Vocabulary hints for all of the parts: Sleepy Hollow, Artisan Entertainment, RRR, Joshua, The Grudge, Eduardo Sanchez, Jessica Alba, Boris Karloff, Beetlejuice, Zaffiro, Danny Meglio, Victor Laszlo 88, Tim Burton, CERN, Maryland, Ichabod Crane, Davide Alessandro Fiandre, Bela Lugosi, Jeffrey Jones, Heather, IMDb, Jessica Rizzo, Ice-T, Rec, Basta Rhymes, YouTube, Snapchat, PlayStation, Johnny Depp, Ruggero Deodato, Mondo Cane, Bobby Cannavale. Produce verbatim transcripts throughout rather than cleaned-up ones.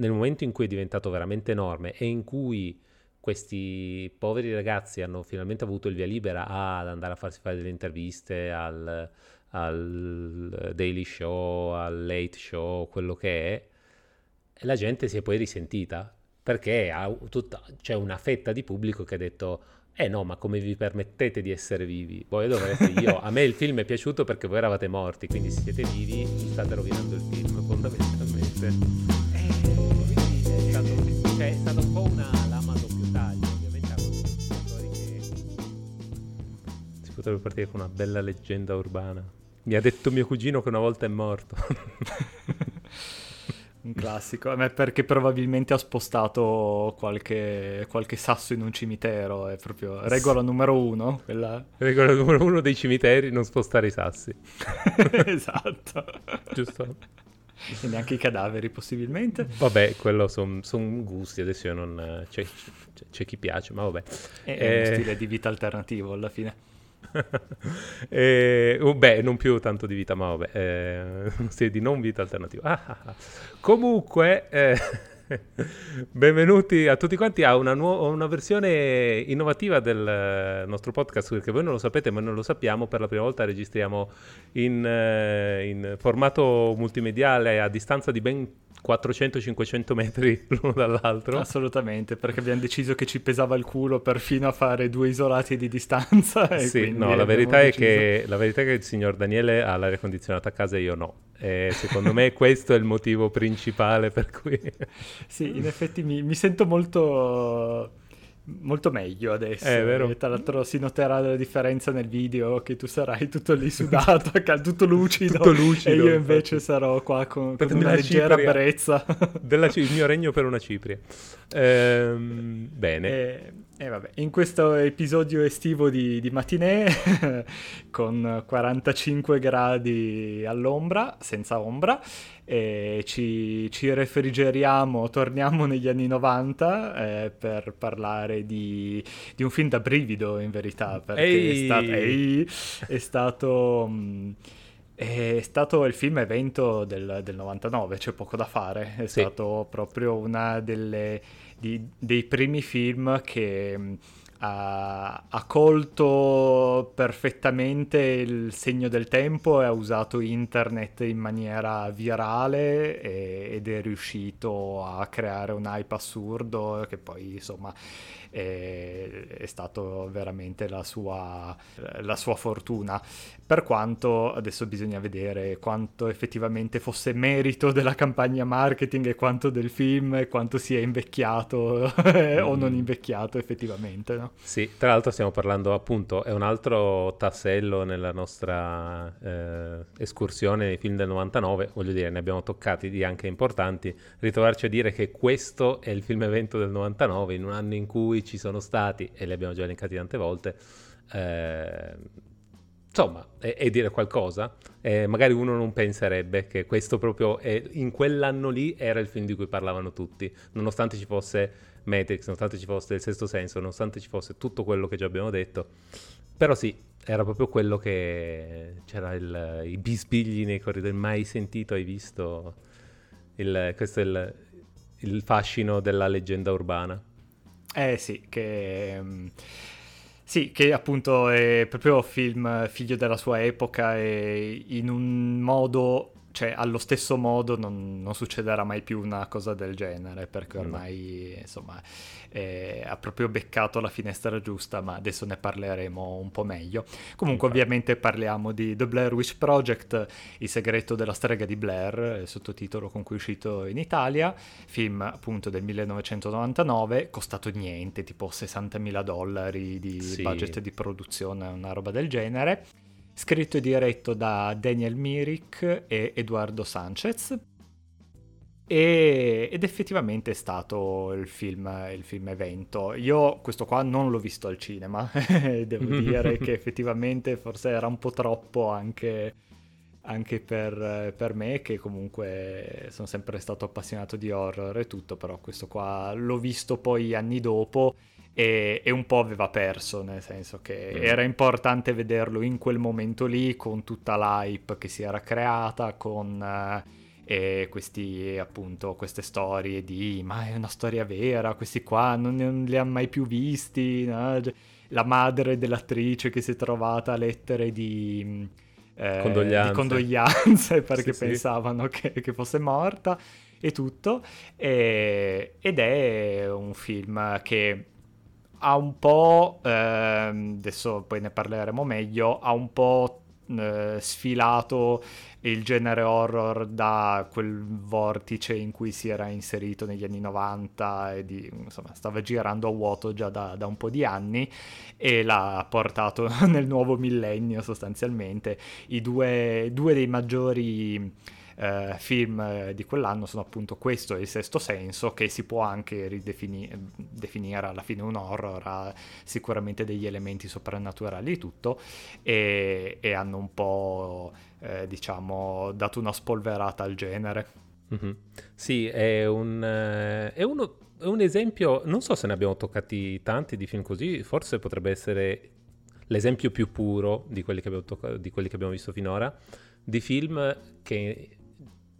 nel momento in cui è diventato veramente enorme e in cui questi poveri ragazzi hanno finalmente avuto il via libera ad andare a farsi fare delle interviste al, al Daily Show, al Late Show, quello che è, la gente si è poi risentita, perché ha tutta, c'è una fetta di pubblico che ha detto eh no, ma come vi permettete di essere vivi? Voi dovreste, io, a me il film è piaciuto perché voi eravate morti, quindi se siete vivi state rovinando il film fondamentalmente. Eh, è, stato, cioè, è stata un po' una lama a doppio taglio, ovviamente ha fatto che si potrebbe partire con una bella leggenda urbana. Mi ha detto mio cugino che una volta è morto. Un classico, ma perché probabilmente ha spostato qualche, qualche sasso in un cimitero, è proprio regola numero uno. Quella... Regola numero uno dei cimiteri, non spostare i sassi. Esatto. Giusto? E neanche i cadaveri, possibilmente. Vabbè, quello sono son gusti, adesso io non... C'è, c'è, c'è chi piace, ma vabbè. È, è eh... uno stile di vita alternativo, alla fine. eh, oh beh, non più tanto di vita, ma vabbè, eh, sì, di non vita alternativa. Ah, ah, ah. Comunque, eh, benvenuti a tutti quanti a una, nuova, una versione innovativa del nostro podcast, perché voi non lo sapete, ma noi lo sappiamo. Per la prima volta registriamo in, in formato multimediale a distanza di ben quattrocento cinquecento metri l'uno dall'altro. Assolutamente, perché abbiamo deciso che ci pesava il culo perfino a fare due isolati di distanza. E sì, no, la verità, è che, la verità è che il signor Daniele ha l'aria condizionata a casa e io no. E secondo me questo è il motivo principale per cui... Sì, in effetti mi, mi sento molto... molto meglio adesso, è vero. Tra l'altro si noterà la differenza nel video, che tu sarai tutto lì sudato, tutto lucido, tutto lucido, e io invece infatti. sarò qua con, con una leggera cipria. Perezza. Della, il mio regno per una cipria. Ehm, bene. E, e vabbè, in questo episodio estivo di, di mattinée, con quarantacinque gradi all'ombra, senza ombra, e ci, ci refrigeriamo, torniamo negli anni novanta eh, per parlare di, di un film da brivido in verità, perché ehi. È stato, ehi, è stato mh, è stato il film evento del, del novantanove, c'è poco da fare, è sì. stato proprio una delle di, dei primi film che mh, Ha, ha colto perfettamente il segno del tempo e ha usato internet in maniera virale e, ed è riuscito a creare un hype assurdo che poi insomma è, è stato veramente la sua, la sua fortuna, per quanto adesso bisogna vedere quanto effettivamente fosse merito della campagna marketing e quanto del film e quanto si è invecchiato mm. o non invecchiato effettivamente, no? Sì, tra l'altro stiamo parlando appunto, è un altro tassello nella nostra eh, escursione ai film del novantanove, voglio dire, ne abbiamo toccati di anche importanti, ritrovarci a dire che questo è il film evento del novantanove, in un anno in cui ci sono stati, e li abbiamo già elencati tante volte, eh, insomma, è, è dire qualcosa, eh, magari uno non penserebbe che questo proprio, è, in quell'anno lì era il film di cui parlavano tutti, nonostante ci fosse... Matrix, nonostante ci fosse il Sesto Senso, nonostante ci fosse tutto quello che già abbiamo detto, però sì, era proprio quello che c'era il, i bisbigli nei corridoi, mai sentito, hai visto, il, questo è il, il fascino della leggenda urbana. Eh sì, che... Um... Sì, che appunto è proprio film figlio della sua epoca e in un modo... Cioè, allo stesso modo non, non succederà mai più una cosa del genere, perché ormai, no. insomma, eh, ha proprio beccato la finestra giusta, ma adesso ne parleremo un po' meglio. Comunque, okay. Ovviamente parliamo di The Blair Witch Project, Il segreto della strega di Blair, il sottotitolo con cui è uscito in Italia, film appunto del millenovecentonovantanove, costato niente, tipo sessantamila dollari di sì. budget di produzione, una roba del genere. Scritto e diretto da Daniel Mirick e Eduardo Sanchez, e, ed effettivamente è stato il film, il film evento. Io questo qua non l'ho visto al cinema, devo dire che effettivamente forse era un po' troppo anche, anche per, per me, che comunque sono sempre stato appassionato di horror e tutto, però questo qua l'ho visto poi anni dopo. E, e un po' aveva perso, nel senso che mm. era importante vederlo in quel momento lì, con tutta l'hype che si era creata, con e questi appunto queste storie di ma è una storia vera, questi qua non, non li ha mai più visti, no? La madre dell'attrice che si è trovata a lettere di, eh, condoglianze. di condoglianze perché sì, pensavano sì. Che, che fosse morta e tutto, e, ed è un film che ha un po', eh, adesso poi ne parleremo meglio, ha un po' eh, sfilato il genere horror da quel vortice in cui si era inserito negli anni novanta e di, insomma stava girando a vuoto già da, da un po' di anni e l'ha portato nel nuovo millennio sostanzialmente. I due, due dei maggiori eh, film di quell'anno sono appunto questo e Il Sesto Senso, che si può anche ridefinire definire alla fine un horror, ha sicuramente degli elementi soprannaturali e tutto, e, e hanno un po' Eh, diciamo dato una spolverata al genere. Mm-hmm. Sì, è un eh, è uno è un esempio, non so se ne abbiamo toccati tanti di film così, forse potrebbe essere l'esempio più puro di quelli che abbiamo toccato, di quelli che abbiamo visto finora, di film che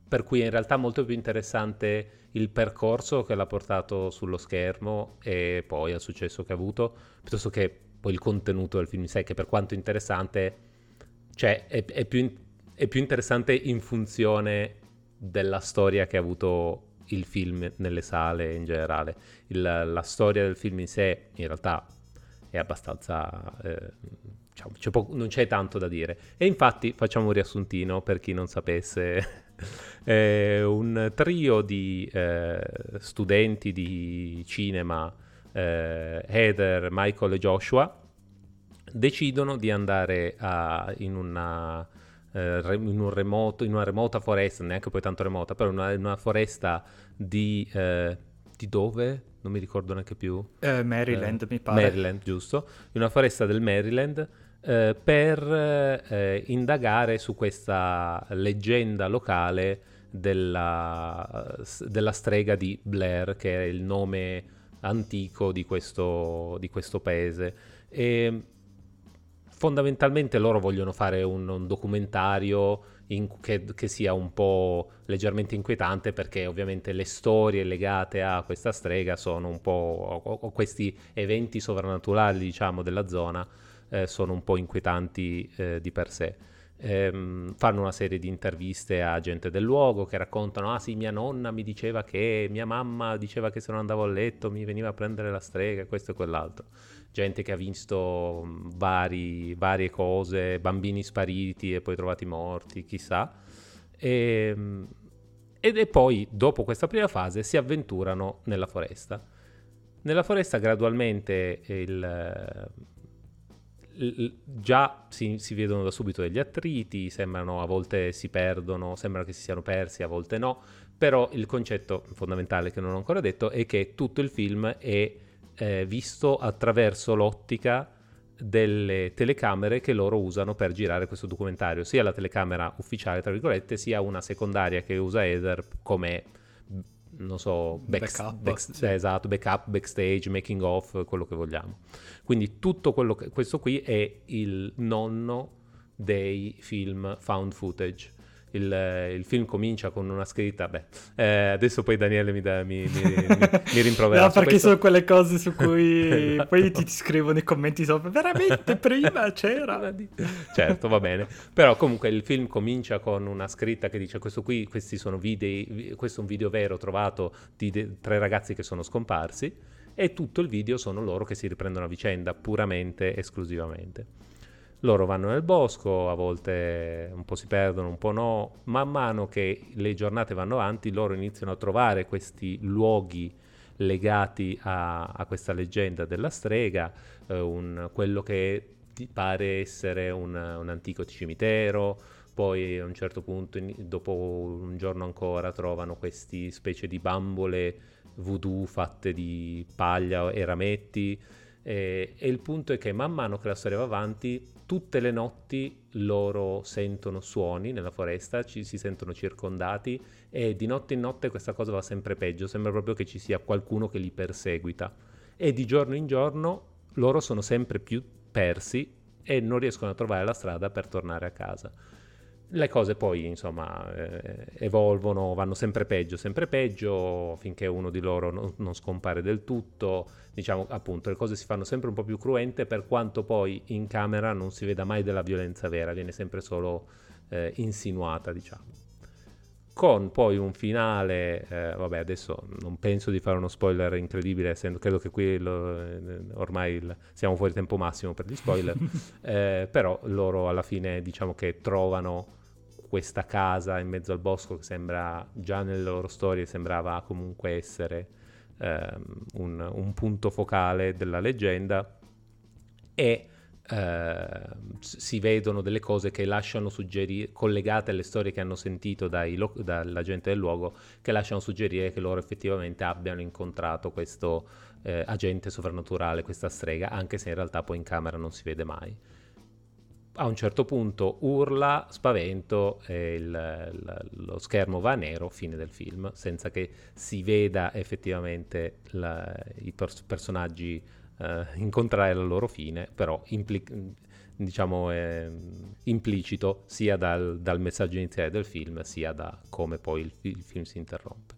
per cui è in realtà molto più interessante il percorso che l'ha portato sullo schermo e poi al successo che ha avuto, piuttosto che poi il contenuto del film in sé, che per quanto interessante, cioè è, è più in- è più interessante in funzione della storia che ha avuto il film nelle sale in generale. Il, la storia del film in sé in realtà è abbastanza... Eh, c'è, c'è po- non c'è tanto da dire. E infatti facciamo un riassuntino per chi non sapesse. È un trio di eh, studenti di cinema, eh, Heather, Michael e Joshua, decidono di andare a, in una... in un remoto in una remota foresta, neanche poi tanto remota, però una, una foresta di eh, di dove? Non mi ricordo neanche più. Eh, Maryland eh, mi pare. Maryland, giusto? In una foresta del Maryland eh, per eh, indagare su questa leggenda locale della della strega di Blair, che è il nome antico di questo di questo paese. E fondamentalmente loro vogliono fare un, un documentario in, che, che sia un po' leggermente inquietante, perché ovviamente le storie legate a questa strega sono un po', o, o questi eventi sovrannaturali, diciamo, della zona, eh, sono un po' inquietanti eh, di per sé. Ehm, fanno una serie di interviste a gente del luogo che raccontano, ah sì, mia nonna mi diceva che, mia mamma diceva che se non andavo a letto mi veniva a prendere la strega, questo e quell'altro. Gente che ha visto vari, varie cose, bambini spariti e poi trovati morti, chissà. E, ed e poi, dopo questa prima fase, si avventurano nella foresta. Nella foresta gradualmente il, il, già si, si vedono da subito degli attriti, sembrano, a volte si perdono, sembra che si siano persi, a volte no. Però il concetto fondamentale, che non ho ancora detto, è che tutto il film è... Eh, visto attraverso l'ottica delle telecamere che loro usano per girare questo documentario, sia la telecamera ufficiale tra virgolette, sia una secondaria che usa Heather come, non so, back, backup, back, eh, esatto, backup, backstage, making off, quello che vogliamo. Quindi tutto quello che, questo qui è il nonno dei film found footage. Il, il film comincia con una scritta, beh, eh, adesso poi Daniele mi, da, mi, mi, mi, mi rimproverà. No, perché questo... sono quelle cose su cui esatto. Poi ti, ti scrivono i commenti sopra, veramente prima c'era. Certo, va bene, però comunque il film comincia con una scritta che dice, questo qui, questi sono video, questo è un video vero trovato di de- tre ragazzi che sono scomparsi, e tutto il video sono loro che si riprendono a vicenda, puramente, esclusivamente. Loro vanno nel bosco, a volte un po' si perdono, un po' no. Man mano che le giornate vanno avanti, loro iniziano a trovare questi luoghi legati a, a questa leggenda della strega, eh, un, quello che ti pare essere un, un antico cimitero. Poi a un certo punto, in, dopo un giorno ancora, trovano queste specie di bambole voodoo fatte di paglia e rametti. Eh, e il punto è che man mano che la storia va avanti, tutte le notti loro sentono suoni nella foresta, ci, si sentono circondati, e di notte in notte questa cosa va sempre peggio, sembra proprio che ci sia qualcuno che li perseguita, e di giorno in giorno loro sono sempre più persi e non riescono a trovare la strada per tornare a casa. le cose poi insomma eh, evolvono, vanno sempre peggio, sempre peggio, finché uno di loro non, non scompare del tutto. Diciamo appunto le cose si fanno sempre un po' più cruente, per quanto poi in camera non si veda mai della violenza vera, viene sempre solo eh, insinuata, diciamo. Con poi un finale, eh, vabbè adesso non penso di fare uno spoiler incredibile, essendo, credo che qui lo, eh, ormai il, siamo fuori tempo massimo per gli spoiler, eh, però loro alla fine diciamo che trovano questa casa in mezzo al bosco che sembra, già nelle loro storie sembrava comunque essere eh, un, un punto focale della leggenda, e Uh, si vedono delle cose che lasciano suggerire, collegate alle storie che hanno sentito dai lo- dalla gente del luogo, che lasciano suggerire che loro effettivamente abbiano incontrato questo eh, agente sovrannaturale, questa strega, anche se in realtà poi in camera non si vede mai. A un certo punto urla spavento e il, il, lo schermo va nero, fine del film, senza che si veda effettivamente la, i pers- personaggi Uh, incontrare la loro fine, però impli- diciamo eh, implicito sia dal, dal messaggio iniziale del film, sia da come poi il, il film si interrompe.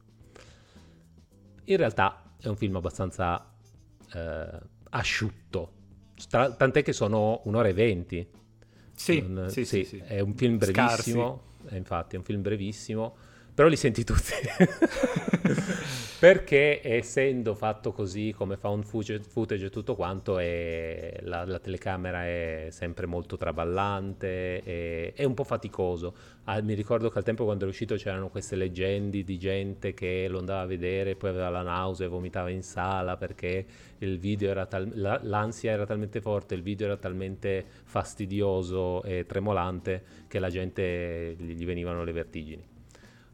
In realtà è un film abbastanza eh, asciutto, Tra- tant'è che sono un'ora e venti. Sì, non, sì, sì, sì, sì. È un film brevissimo, è infatti è un film brevissimo, però li senti tutti perché essendo fatto così come fa un footage e tutto quanto, è, la, la telecamera è sempre molto traballante, è, è un po' faticoso. Ah, mi ricordo che al tempo quando è uscito c'erano queste leggende di gente che lo andava a vedere, poi aveva la nausea e vomitava in sala perché il video era tal- la, l'ansia era talmente forte, il video era talmente fastidioso e tremolante che la gente gli venivano le vertigini.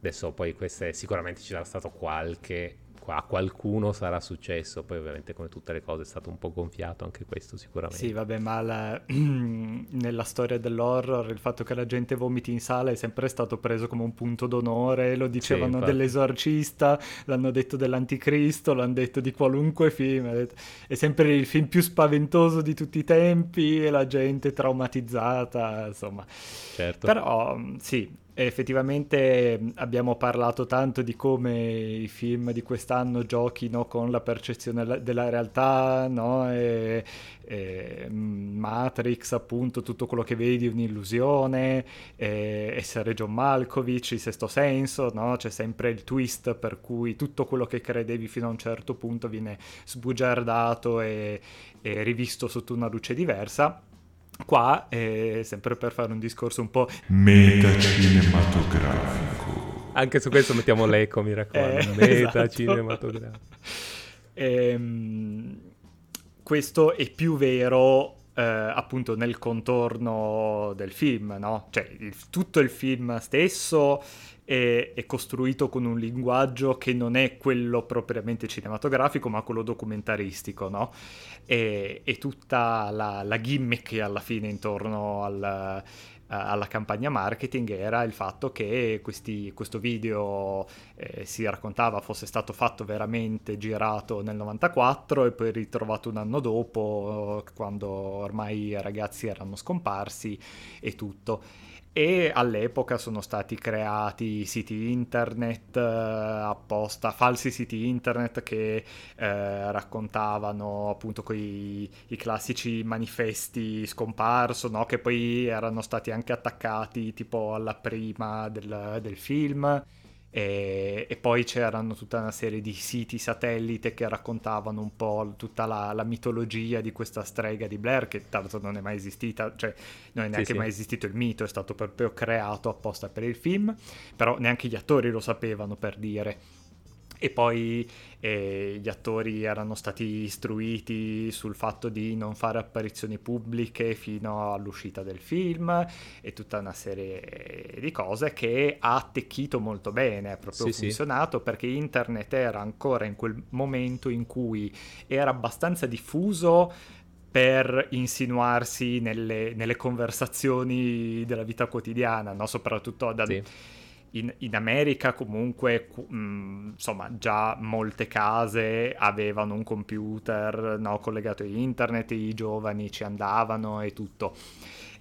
Adesso poi queste, sicuramente ci sarà stato qualche, a qualcuno sarà successo, poi ovviamente come tutte le cose è stato un po' gonfiato anche questo sicuramente. Sì vabbè, ma la, nella storia dell'horror il fatto che la gente vomiti in sala è sempre stato preso come un punto d'onore, lo dicevano sì, dell'esorcista, l'hanno detto dell'anticristo, l'hanno detto di qualunque film, è sempre il film più spaventoso di tutti i tempi e la gente traumatizzata, insomma. Certo. Però sì, effettivamente abbiamo parlato tanto di come i film di quest'anno giochino con la percezione della realtà, no? E, e Matrix, appunto, tutto quello che vedi è un'illusione, e essere John Malkovich, il Sesto Senso, no? C'è sempre il twist per cui tutto quello che credevi fino a un certo punto viene sbugiardato e, e rivisto sotto una luce diversa. Qua, eh, sempre per fare un discorso un po' metacinematografico, anche su questo mettiamo l'eco, mi raccomando, eh, metacinematografico. Esatto. ehm, questo è più vero eh, appunto nel contorno del film, no? Cioè il, tutto il film stesso è, è costruito con un linguaggio che non è quello propriamente cinematografico, ma quello documentaristico, no? E, e tutta la, la gimmick alla fine intorno al, alla campagna marketing era il fatto che questi, questo video eh, si raccontava fosse stato fatto veramente, girato nel novantaquattro e poi ritrovato un anno dopo quando ormai i ragazzi erano scomparsi e tutto. E all'epoca sono stati creati siti internet eh, apposta, falsi siti internet che eh, raccontavano appunto quei, i classici manifesti scomparso, no? Che poi erano stati anche attaccati tipo alla prima del, del film. E, e poi c'erano tutta una serie di siti satellite che raccontavano un po' tutta la, la mitologia di questa strega di Blair, che tanto non è mai esistita, cioè non è neanche sì, mai sì. esistito il mito, è stato proprio creato apposta per il film, però neanche gli attori lo sapevano, per dire. E poi eh, gli attori erano stati istruiti sul fatto di non fare apparizioni pubbliche fino all'uscita del film e tutta una serie di cose che ha attecchito molto bene, è proprio sì, funzionato sì. Perché internet era ancora in quel momento in cui era abbastanza diffuso per insinuarsi nelle, nelle conversazioni della vita quotidiana, no? Soprattutto da... Sì. In, in America comunque mh, insomma già molte case avevano un computer, no, collegato a internet, i giovani ci andavano e tutto.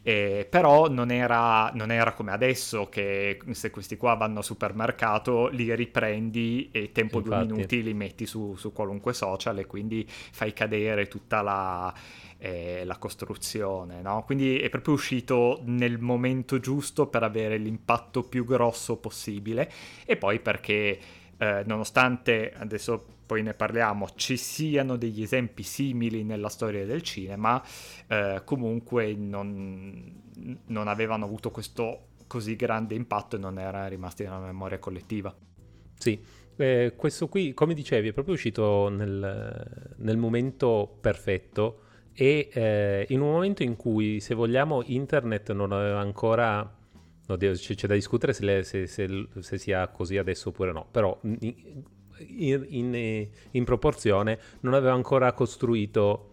eh, però non era, non era come adesso che se questi qua vanno al supermercato li riprendi e tempo Infatti. due minuti li metti su, su qualunque social e quindi fai cadere tutta la, eh, la costruzione, no? Quindi è proprio uscito nel momento giusto per avere l'impatto più grosso possibile e poi perché eh, nonostante adesso... poi ne parliamo, ci siano degli esempi simili nella storia del cinema, eh, comunque non, non avevano avuto questo così grande impatto e non era rimasti nella memoria collettiva. Sì, eh, questo qui, come dicevi, è proprio uscito nel, nel momento perfetto e eh, in un momento in cui, se vogliamo, internet non aveva ancora... Oddio, c- c'è da discutere se, le, se, se, se sia così adesso oppure no, però... N- In, in, in proporzione non aveva ancora costruito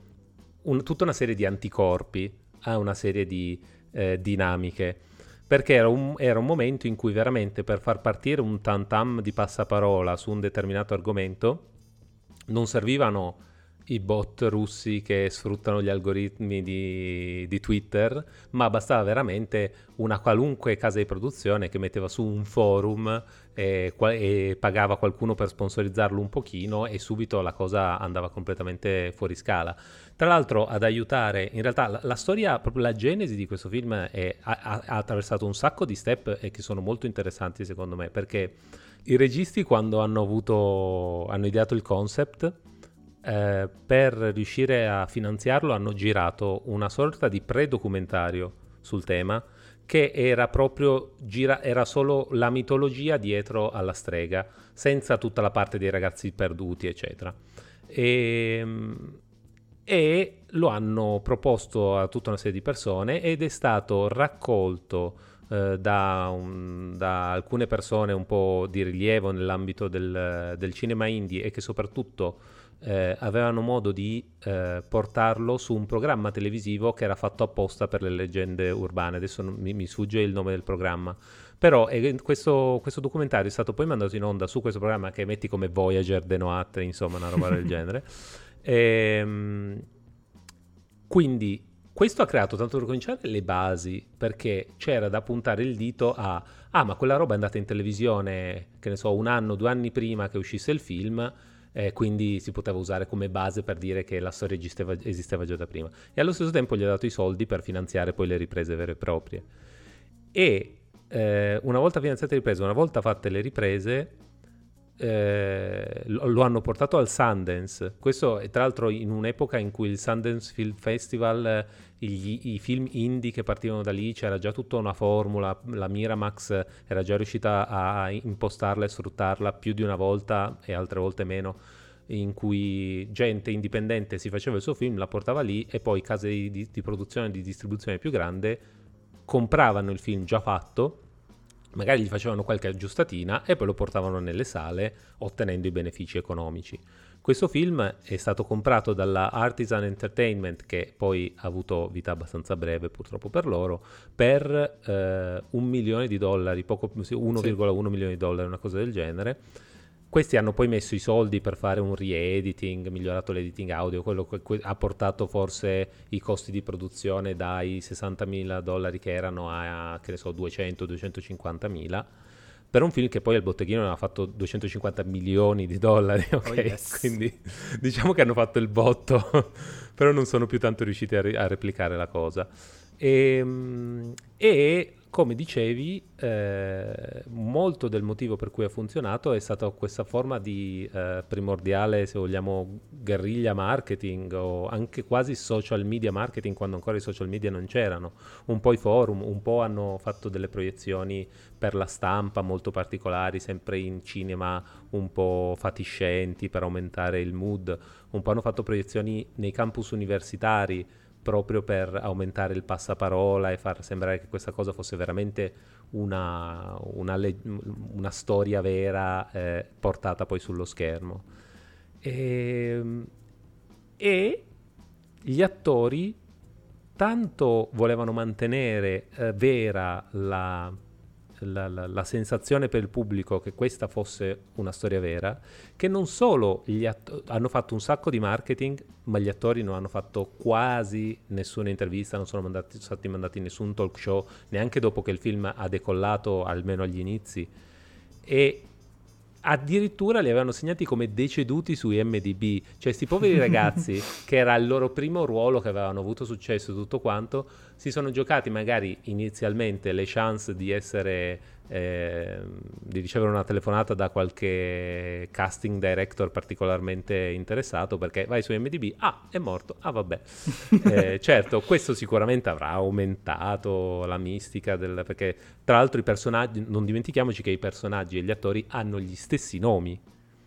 un, tutta una serie di anticorpi a una serie di eh, dinamiche, perché era un, era un momento in cui veramente per far partire un tantam di passaparola su un determinato argomento non servivano i bot russi che sfruttano gli algoritmi di, di Twitter, ma bastava veramente una qualunque casa di produzione che metteva su un forum e, e pagava qualcuno per sponsorizzarlo un pochino e subito la cosa andava completamente fuori scala. Tra l'altro ad aiutare, in realtà la, la storia, proprio la genesi di questo film è, ha, ha attraversato un sacco di step e che sono molto interessanti secondo me, perché i registi quando hanno avuto, hanno ideato il concept, Eh, per riuscire a finanziarlo hanno girato una sorta di pre-documentario sul tema che era proprio gira- era solo la mitologia dietro alla strega, senza tutta la parte dei ragazzi perduti eccetera, e, e lo hanno proposto a tutta una serie di persone ed è stato raccolto eh, da, un, da alcune persone un po' di rilievo nell'ambito del, del cinema indie e che soprattutto Eh, avevano modo di eh, portarlo su un programma televisivo che era fatto apposta per le leggende urbane, adesso non, mi, mi sfugge il nome del programma, però eh, questo, questo documentario è stato poi mandato in onda su questo programma che metti come Voyager de Noatte, insomma una roba del genere, e, quindi questo ha creato, tanto per cominciare, le basi, perché c'era da puntare il dito a ah ma quella roba è andata in televisione che ne so un anno, due anni prima che uscisse il film. Eh, quindi si poteva usare come base per dire che la storia esisteva, esisteva già da prima, e allo stesso tempo gli ha dato i soldi per finanziare poi le riprese vere e proprie e eh, una volta finanziate le riprese, una volta fatte le riprese eh, lo, lo hanno portato al Sundance. Questo è, tra l'altro, in un'epoca in cui il Sundance Film Festival eh, gli, i film indie che partivano da lì, c'era già tutta una formula, la Miramax era già riuscita a impostarla e sfruttarla più di una volta e altre volte meno, in cui gente indipendente si faceva il suo film, la portava lì e poi case di, di produzione e di distribuzione più grande compravano il film già fatto, magari gli facevano qualche aggiustatina e poi lo portavano nelle sale ottenendo i benefici economici. Questo film è stato comprato dalla Artisan Entertainment, che poi ha avuto vita abbastanza breve purtroppo per loro, per eh, un milione di dollari, poco più, uno virgola uno sì. milioni di dollari, una cosa del genere. Questi hanno poi messo i soldi per fare un re-editing, migliorato l'editing audio, quello che que- ha portato forse i costi di produzione dai sessantamila dollari che erano a, che ne so, duecento duecentocinquantamila. Per un film che poi al botteghino aveva fatto duecentocinquanta milioni di dollari, ok? Oh yes. Quindi diciamo che hanno fatto il botto, però non sono più tanto riusciti a, re- a replicare la cosa. E, e come dicevi, eh, molto del motivo per cui ha funzionato è stata questa forma di eh, primordiale, se vogliamo, guerriglia marketing o anche quasi social media marketing, quando ancora i social media non c'erano. Un po' i forum, un po' hanno fatto delle proiezioni per la stampa molto particolari, sempre in cinema un po' fatiscenti per aumentare il mood, un po' hanno fatto proiezioni nei campus universitari proprio per aumentare il passaparola e far sembrare che questa cosa fosse veramente una, una, le, una storia vera eh, portata poi sullo schermo. E, e gli attori tanto volevano mantenere eh, vera la, la, la, la sensazione per il pubblico che questa fosse una storia vera, che non solo gli atto- hanno fatto un sacco di marketing, ma gli attori non hanno fatto quasi nessuna intervista, non sono mandati, stati mandati in nessun talk show, neanche dopo che il film ha decollato, almeno agli inizi, e addirittura li avevano segnati come deceduti su I M D B, cioè sti poveri ragazzi che era il loro primo ruolo, che avevano avuto successo e tutto quanto, si sono giocati magari inizialmente le chance di essere eh, di ricevere una telefonata da qualche casting director particolarmente interessato, perché vai su I M D B, ah è morto, ah vabbè. eh, certo, questo sicuramente avrà aumentato la mistica del, perché tra l'altro i personaggi, non dimentichiamoci che i personaggi e gli attori hanno gli stessi nomi.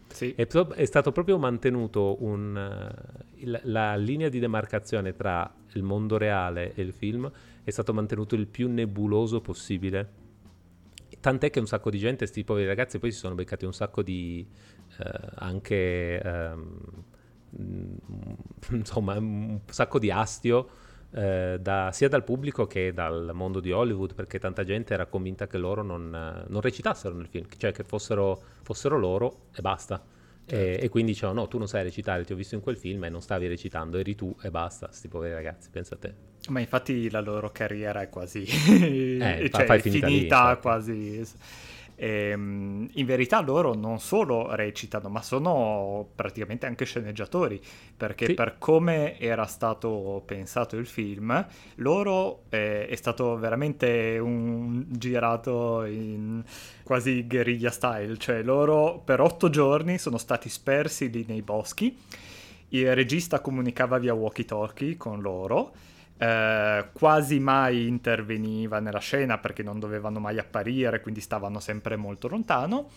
Sì. È, è stato proprio mantenuto un, la, la linea di demarcazione tra il mondo reale e il film è stato mantenuto il più nebuloso possibile, tant'è che un sacco di gente, sti poveri ragazzi, poi si sono beccati un sacco di eh, anche ehm, insomma un sacco di astio eh, da, sia dal pubblico che dal mondo di Hollywood, perché tanta gente era convinta che loro non, non recitassero nel film, cioè che fossero, fossero loro e basta. Certo. E, e quindi dicevano no, tu non sai recitare, ti ho visto in quel film e non stavi recitando, eri tu e basta. Sti poveri ragazzi, pensa a te. Ma infatti la loro carriera è quasi eh, cioè, fai finita, finita lì, quasi. E, in verità loro non solo recitano, ma sono praticamente anche sceneggiatori, perché sì, per come era stato pensato il film, loro eh, è stato veramente un girato in quasi guerriglia style, cioè loro per otto giorni sono stati spersi lì nei boschi, il regista comunicava via walkie-talkie con loro, Eh, quasi mai interveniva nella scena perché non dovevano mai apparire, quindi stavano sempre molto lontano,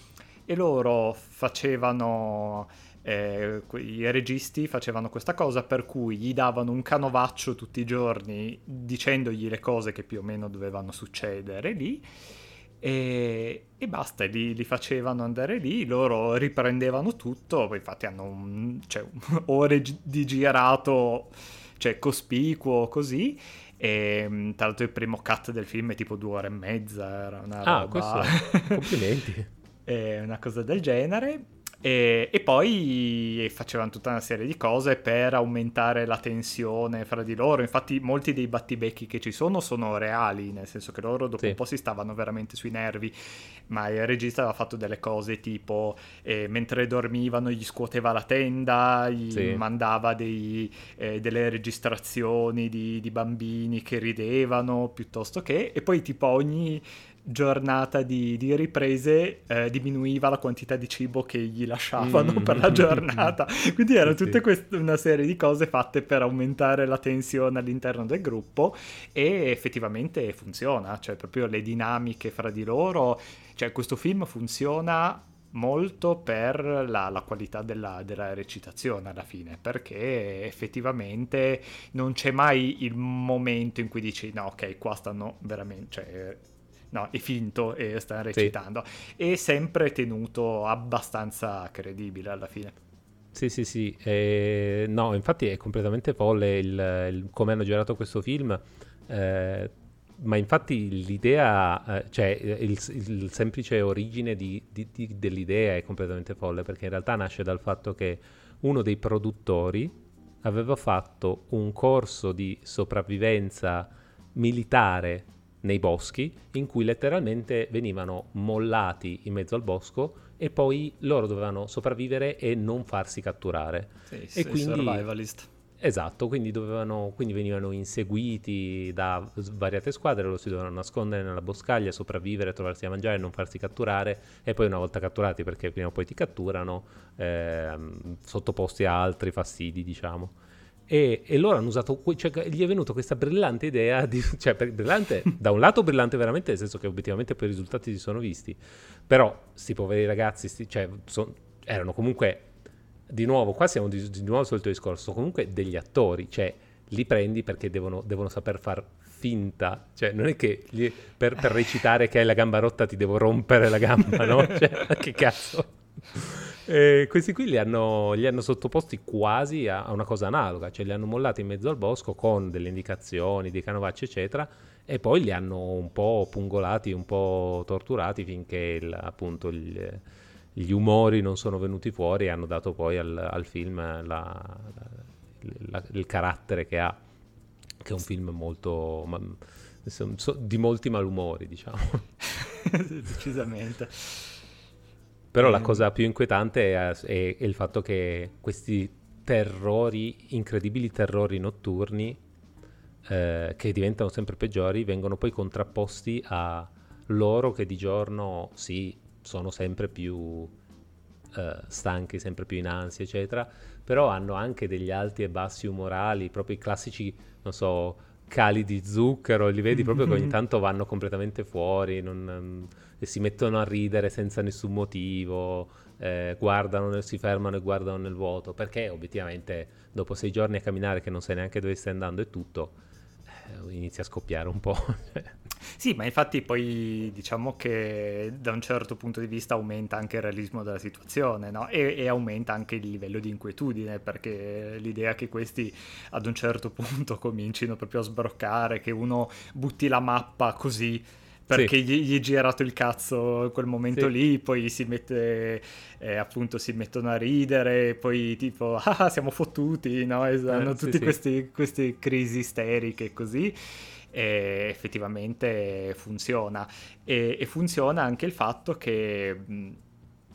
e loro facevano eh, i registi facevano questa cosa per cui gli davano un canovaccio tutti i giorni dicendogli le cose che più o meno dovevano succedere lì, e, e basta, li, li facevano andare lì, loro riprendevano tutto, poi infatti hanno un, cioè, un ore di girato, cioè cospicuo così, e tra l'altro il primo cut del film è tipo due ore e mezza, era una ah, roba... complimenti. E una cosa del genere, e, e poi facevano tutta una serie di cose per aumentare la tensione fra di loro, infatti molti dei battibecchi che ci sono sono reali, nel senso che loro dopo sì, un po' si stavano veramente sui nervi, ma il regista aveva fatto delle cose tipo eh, mentre dormivano gli scuoteva la tenda, gli sì, mandava dei, eh, delle registrazioni di, di bambini che ridevano, piuttosto che, e poi tipo ogni giornata di, di riprese eh, diminuiva la quantità di cibo che gli lasciavano mm. per la giornata, quindi erano sì, tutte quest- una serie di cose fatte per aumentare la tensione all'interno del gruppo, e effettivamente funziona, cioè proprio le dinamiche fra di loro, cioè questo film funziona molto per la, la qualità della, della recitazione alla fine, perché effettivamente non c'è mai il momento in cui dici no ok qua stanno veramente, cioè no, è finto e sta recitando, sì, è sempre tenuto abbastanza credibile alla fine. Sì, sì, sì, eh, no, infatti è completamente folle il, il, come hanno girato questo film, eh, ma infatti l'idea, eh, cioè il, il semplice origine di, di, di, dell'idea è completamente folle, perché in realtà nasce dal fatto che uno dei produttori aveva fatto un corso di sopravvivenza militare nei boschi, in cui letteralmente venivano mollati in mezzo al bosco e poi loro dovevano sopravvivere e non farsi catturare. Sì, e sì, quindi survivalist. Esatto, quindi dovevano, quindi venivano inseguiti da svariate squadre, loro si dovevano nascondere nella boscaglia, sopravvivere, trovarsi a mangiare, non farsi catturare, e poi una volta catturati, perché prima o poi ti catturano, eh, sottoposti a altri fastidi, diciamo. E, e loro hanno usato, cioè, gli è venuta questa brillante idea di, cioè brillante da un lato brillante veramente, nel senso che obiettivamente poi i risultati si sono visti, però sti poveri ragazzi sti, cioè, son, erano comunque, di nuovo qua siamo di, di nuovo sul tuo discorso, comunque degli attori, cioè li prendi perché devono, devono saper far finta, cioè non è che gli, per, per recitare che hai la gamba rotta ti devo rompere la gamba, no? Cioè, che cazzo. E questi qui li hanno, li hanno sottoposti quasi a, a una cosa analoga, cioè li hanno mollati in mezzo al bosco con delle indicazioni, dei canovacci eccetera, e poi li hanno un po' pungolati, un po' torturati finché il, appunto gli, gli umori non sono venuti fuori, e hanno dato poi al, al film la, la, la, il carattere che ha, che è un film molto ma, di molti malumori, diciamo. Decisamente. Però la cosa più inquietante è, è, è il fatto che questi terrori, incredibili terrori notturni, eh, che diventano sempre peggiori, vengono poi contrapposti a loro che di giorno sì, sono sempre più eh, stanchi, sempre più in ansia, eccetera, però hanno anche degli alti e bassi umorali, proprio i classici, non so, cali di zucchero, li vedi proprio che ogni tanto vanno completamente fuori, non... E si mettono a ridere senza nessun motivo, eh, guardano, si fermano e guardano nel vuoto, perché obiettivamente dopo sei giorni a camminare che non sai neanche dove stai andando e tutto, eh, inizia a scoppiare un po'. Sì, ma infatti poi diciamo che da un certo punto di vista aumenta anche il realismo della situazione, no? E, e aumenta anche il livello di inquietudine, perché l'idea che questi ad un certo punto comincino proprio a sbroccare, che uno butti la mappa così perché sì, gli, gli è girato il cazzo in quel momento sì, lì, poi si mette eh, appunto si mettono a ridere, poi tipo ah siamo fottuti, no? Es- eh, hanno sì, tutti sì. Questi, queste crisi isteriche così, e effettivamente funziona, e, e funziona anche il fatto che mh,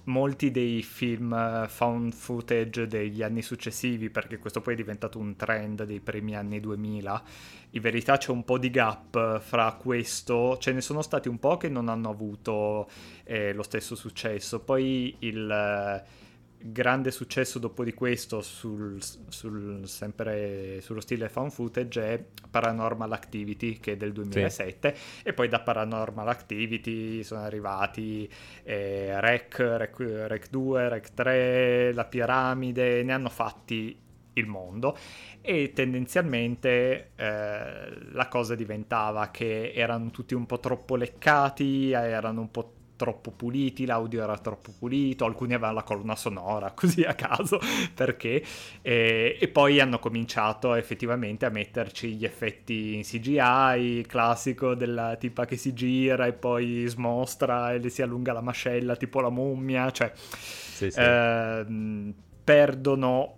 molti dei film found footage degli anni successivi, perché questo poi è diventato un trend dei primi anni duemila, in verità c'è un po' di gap fra questo, ce ne sono stati un po' che non hanno avuto eh, lo stesso successo, poi il eh, grande successo dopo di questo sul, sul sempre sullo stile found footage è Paranormal Activity, che è del duemilasette, sì. E poi da Paranormal Activity sono arrivati eh, Rec, Rec, Rec due, Rec tre, La Piramide, ne hanno fatti il mondo, e tendenzialmente eh, la cosa diventava che erano tutti un po' troppo leccati, erano un po' troppo puliti, l'audio era troppo pulito, alcuni avevano la colonna sonora così a caso perché e, e poi hanno cominciato effettivamente a metterci gli effetti in C G I, classico della tipa che si gira e poi smostra e le si allunga la mascella tipo la mummia, cioè sì, sì. Eh, perdono,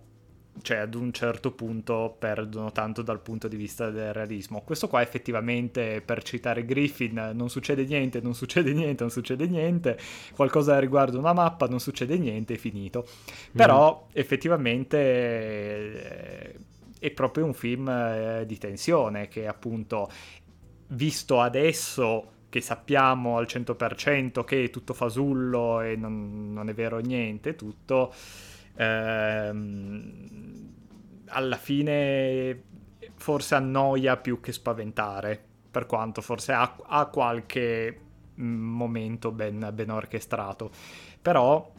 cioè ad un certo punto perdono tanto dal punto di vista del realismo. Questo qua effettivamente, per citare Griffin, non succede niente, non succede niente, non succede niente, qualcosa riguardo una mappa, non succede niente, è finito. Però mm. effettivamente è proprio un film di tensione che appunto, visto adesso che sappiamo al cento per cento che è tutto fasullo e non, non è vero niente, tutto... alla fine forse annoia più che spaventare, per quanto forse ha, ha qualche momento ben, ben orchestrato, però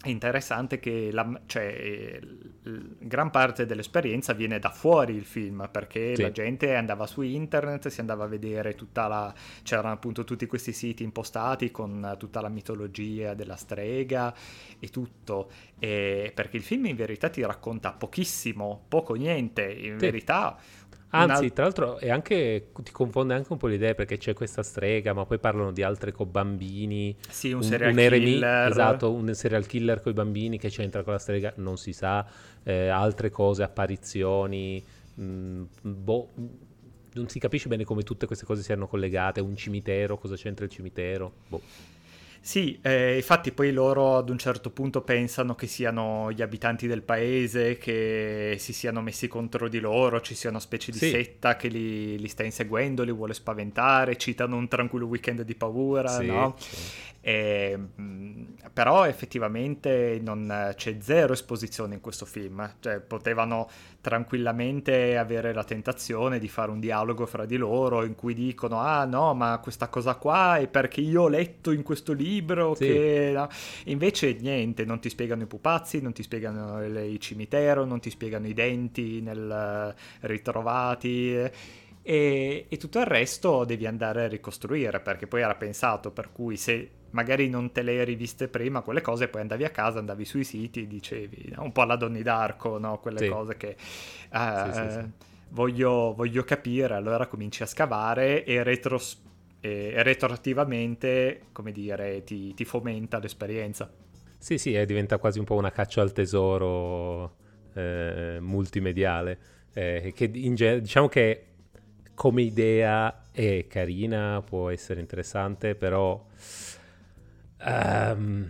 è interessante che la, cioè, gran parte dell'esperienza viene da fuori il film, perché sì, la gente andava su internet, si andava a vedere tutta la... c'erano appunto tutti questi siti impostati con tutta la mitologia della strega e tutto, e perché il film in verità ti racconta pochissimo, poco niente, in sì, verità... Anzi, tra l'altro è anche, ti confonde anche un po' l'idea, perché c'è questa strega, ma poi parlano di altre con bambini. Sì, un, un serial un eremi, killer. Esatto, un serial killer con i bambini, che c'entra con la strega, non si sa. Eh, altre cose, apparizioni, mh, boh, non si capisce bene come tutte queste cose siano collegate. Un cimitero, cosa c'entra il cimitero? Boh. Sì, eh, infatti poi loro ad un certo punto pensano che siano gli abitanti del paese, che si siano messi contro di loro, ci sia una specie di sì, setta che li, li sta inseguendo, li vuole spaventare, citano Un tranquillo weekend di paura, sì, no? Sì. Eh, però effettivamente non c'è zero esposizione in questo film, cioè potevano tranquillamente avere la tentazione di fare un dialogo fra di loro in cui dicono ah no, ma questa cosa qua è perché io ho letto in questo libro sì, che no. Invece niente, non ti spiegano i pupazzi, non ti spiegano il cimitero, non ti spiegano i denti nel ritrovati, e, e tutto il resto devi andare a ricostruire, perché poi era pensato per cui se magari non te le hai riviste prima quelle cose, poi andavi a casa, andavi sui siti e dicevi, no? Un po' alla Donnie Darko, no? Quelle sì. cose che... Uh, sì, sì, sì. Voglio, voglio capire, allora cominci a scavare e retros- e retroattivamente, come dire, ti, ti fomenta l'esperienza. Sì, sì, eh, diventa quasi un po' una caccia al tesoro eh, multimediale, eh, che in ge- diciamo che come idea è carina, può essere interessante, però um,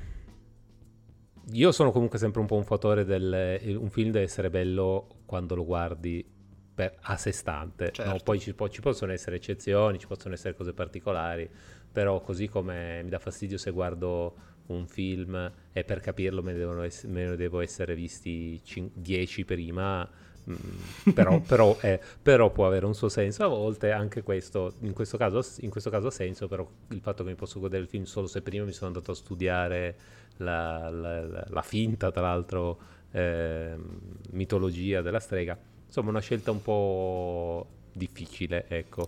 io sono comunque sempre un po' un fautore del... un film deve essere bello quando lo guardi per, a sé stante, certo. No? Poi ci, po- ci possono essere eccezioni, ci possono essere cose particolari, però così come mi dà fastidio se guardo un film e per capirlo me ne, devono ess- me ne devo essere visti dieci prima, mm, però, però, eh, però può avere un suo senso a volte anche questo, in questo caso in questo caso ha senso, però il fatto che mi posso godere il film solo se prima mi sono andato a studiare la, la, la, la finta, tra l'altro, eh, mitologia della strega. Insomma, una scelta un po' difficile, ecco.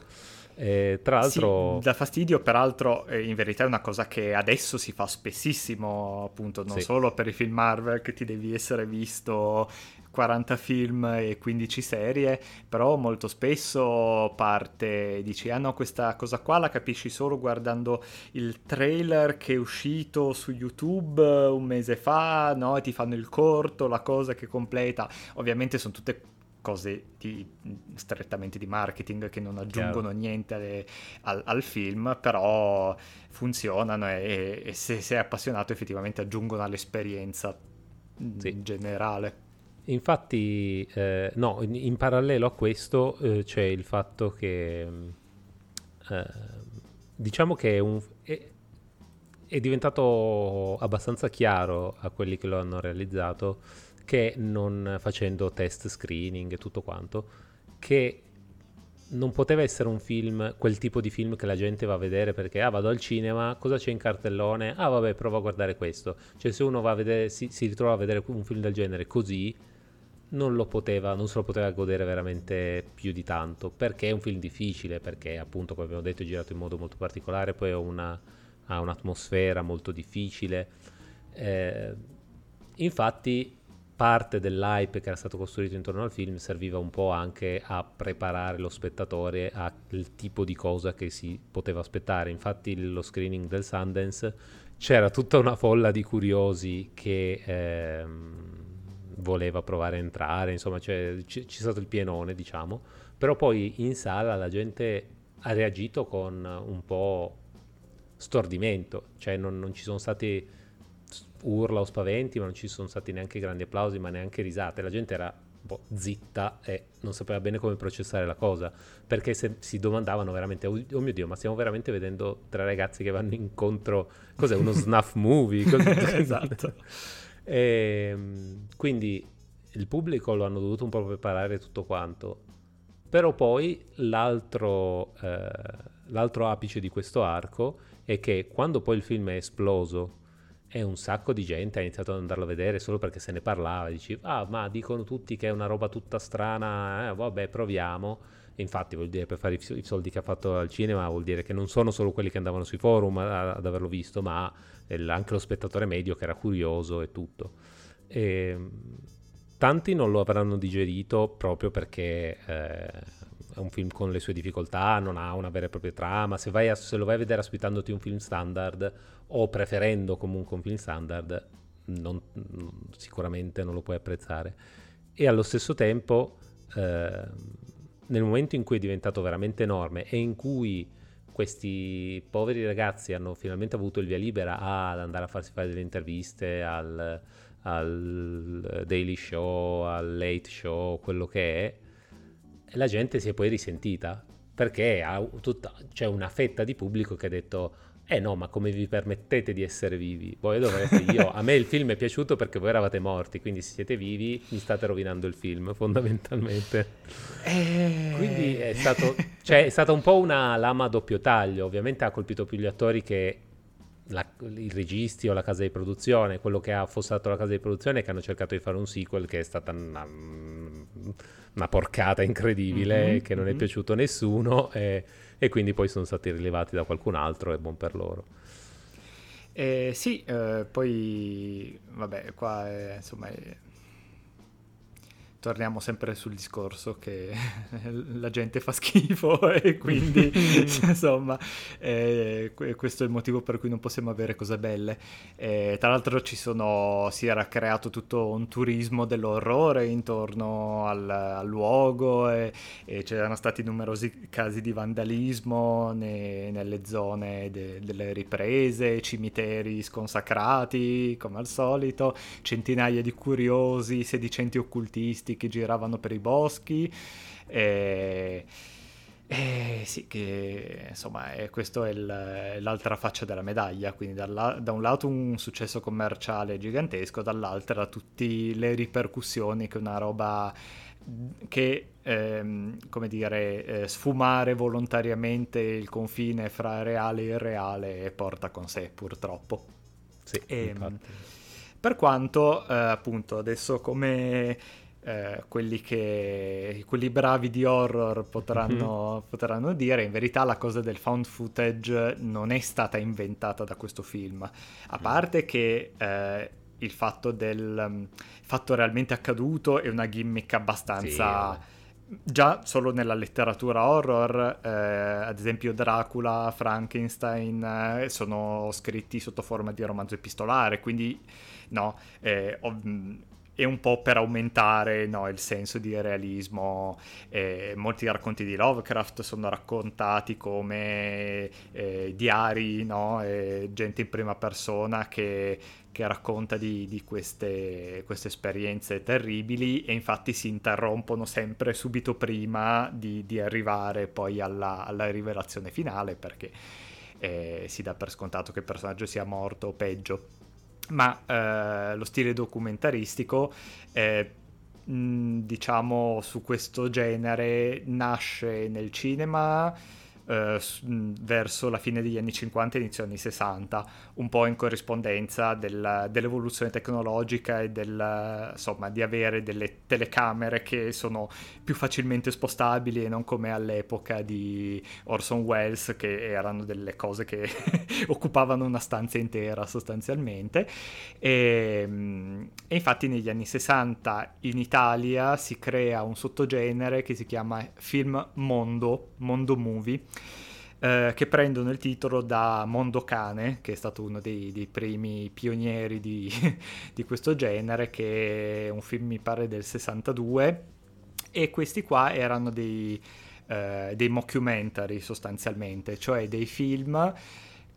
Eh, tra l'altro... Sì, da fastidio, peraltro, in verità è una cosa che adesso si fa spessissimo, appunto, non sì. solo per i film Marvel, che ti devi essere visto quaranta film e quindici serie, però molto spesso parte, dici, ah no, questa cosa qua la capisci solo guardando il trailer che è uscito su YouTube un mese fa, no? E ti fanno il corto, la cosa che completa. Ovviamente sono tutte... cose di, strettamente di marketing che non aggiungono Chiaro. niente alle, al, al film, però funzionano e, e se sei appassionato effettivamente aggiungono all'esperienza sì. in generale. Infatti, eh, no, in, in parallelo a questo eh, c'è il fatto che eh, diciamo che è, un, è, è diventato abbastanza chiaro a quelli che lo hanno realizzato, che non facendo test screening e tutto quanto, che non poteva essere un film, quel tipo di film che la gente va a vedere perché ah vado al cinema, cosa c'è in cartellone? Ah vabbè, provo a guardare questo. Cioè se uno va a vedere, si, si ritrova a vedere un film del genere così, non lo poteva, non se lo poteva godere veramente più di tanto, perché è un film difficile, perché appunto come abbiamo detto è girato in modo molto particolare, poi ha una, ha un'atmosfera molto difficile. Eh, infatti parte dell'hype che era stato costruito intorno al film serviva un po' anche a preparare lo spettatore al tipo di cosa che si poteva aspettare. Infatti lo screening del Sundance c'era tutta una folla di curiosi che ehm, voleva provare a entrare, insomma cioè, c- c'è stato il pienone, diciamo, però poi in sala la gente ha reagito con un po' stordimento, cioè non, non ci sono stati urla o spaventi, ma non ci sono stati neanche grandi applausi, ma neanche risate. La gente era un po' zitta e non sapeva bene come processare la cosa, perché se si domandavano veramente, oh mio Dio, ma stiamo veramente vedendo tre ragazzi che vanno incontro, cos'è, uno snuff movie? Esatto. E, quindi il pubblico lo hanno dovuto un po' preparare tutto quanto, però poi l'altro, eh, l'altro apice di questo arco è che quando poi il film è esploso e un sacco di gente ha iniziato ad andarlo a vedere solo perché se ne parlava, dici ah ma dicono tutti che è una roba tutta strana, eh, vabbè proviamo, e infatti vuol dire per fare i soldi che ha fatto al cinema vuol dire che non sono solo quelli che andavano sui forum ad averlo visto, ma anche lo spettatore medio che era curioso e tutto, e tanti non lo avranno digerito proprio perché eh, è un film con le sue difficoltà, non ha una vera e propria trama. Se, vai a, se lo vai a vedere aspettandoti un film standard o preferendo comunque un film standard, non, sicuramente non lo puoi apprezzare. E allo stesso tempo, eh, nel momento in cui è diventato veramente enorme e in cui questi poveri ragazzi hanno finalmente avuto il via libera ad andare a farsi fare delle interviste al, al Daily Show, al Late Show, quello che è, la gente si è poi risentita perché c'è cioè una fetta di pubblico che ha detto eh no, ma come vi permettete di essere vivi? Voi dovreste, io, a me il film è piaciuto perché voi eravate morti, quindi se siete vivi mi state rovinando il film fondamentalmente. E... quindi è stato, cioè, è stata un po' una lama a doppio taglio. Ovviamente ha colpito più gli attori che la, i registi o la casa di produzione. Quello che ha affossato la casa di produzione è che hanno cercato di fare un sequel che è stata una una porcata incredibile, mm-hmm, che non mm-hmm. è piaciuto a nessuno, e, e quindi poi sono stati rilevati da qualcun altro, e buon per loro. Eh, sì, eh, poi vabbè, qua è, insomma è... torniamo sempre sul discorso che la gente fa schifo e quindi insomma eh, questo è il motivo per cui non possiamo avere cose belle. Eh, tra l'altro ci sono si era creato tutto un turismo dell'orrore intorno al, al luogo, e, e c'erano stati numerosi casi di vandalismo ne, nelle zone de, delle riprese, cimiteri sconsacrati come al solito, centinaia di curiosi sedicenti occultisti che giravano per i boschi, e, e sì, che insomma è, questo è il, l'altra faccia della medaglia. Quindi dalla, da un lato un successo commerciale gigantesco, dall'altra tutte le ripercussioni che una roba che ehm, come dire eh, sfumare volontariamente il confine fra reale e irreale porta con sé, purtroppo. Sì, e, per quanto eh, appunto adesso come Eh, quelli che quelli bravi di horror potranno, mm-hmm. potranno dire, in verità la cosa del found footage non è stata inventata da questo film, a parte che eh, il fatto del fatto realmente accaduto è una gimmick abbastanza... Sì. Già solo nella letteratura horror, eh, ad esempio Dracula, Frankenstein eh, sono scritti sotto forma di romanzo epistolare, quindi no... Eh, ov- è un po' per aumentare, no, il senso di realismo. Eh, molti racconti di Lovecraft sono raccontati come eh, diari, no? Eh, gente in prima persona che, che racconta di, di queste, queste esperienze terribili, e infatti si interrompono sempre subito prima di, di arrivare poi alla, alla rivelazione finale, perché eh, si dà per scontato che il personaggio sia morto o peggio. Ma eh, lo stile documentaristico, eh, mh, diciamo, su questo genere nasce nel cinema eh, mh, verso la fine degli anni cinquanta e inizio anni sessanta, un po' in corrispondenza del, dell'evoluzione tecnologica e del, insomma, di avere delle telecamere che sono più facilmente spostabili, e non come all'epoca di Orson Welles, che erano delle cose che occupavano una stanza intera sostanzialmente. E, e infatti negli anni sessanta in Italia si crea un sottogenere che si chiama film mondo, mondo movie, eh, che prendono il titolo da Mondo Cane, che è stato uno dei, dei primi pionieri di, di questo genere, che è un film mi pare del sessantadue, e questi qua erano dei, eh, dei mockumentary sostanzialmente, cioè dei film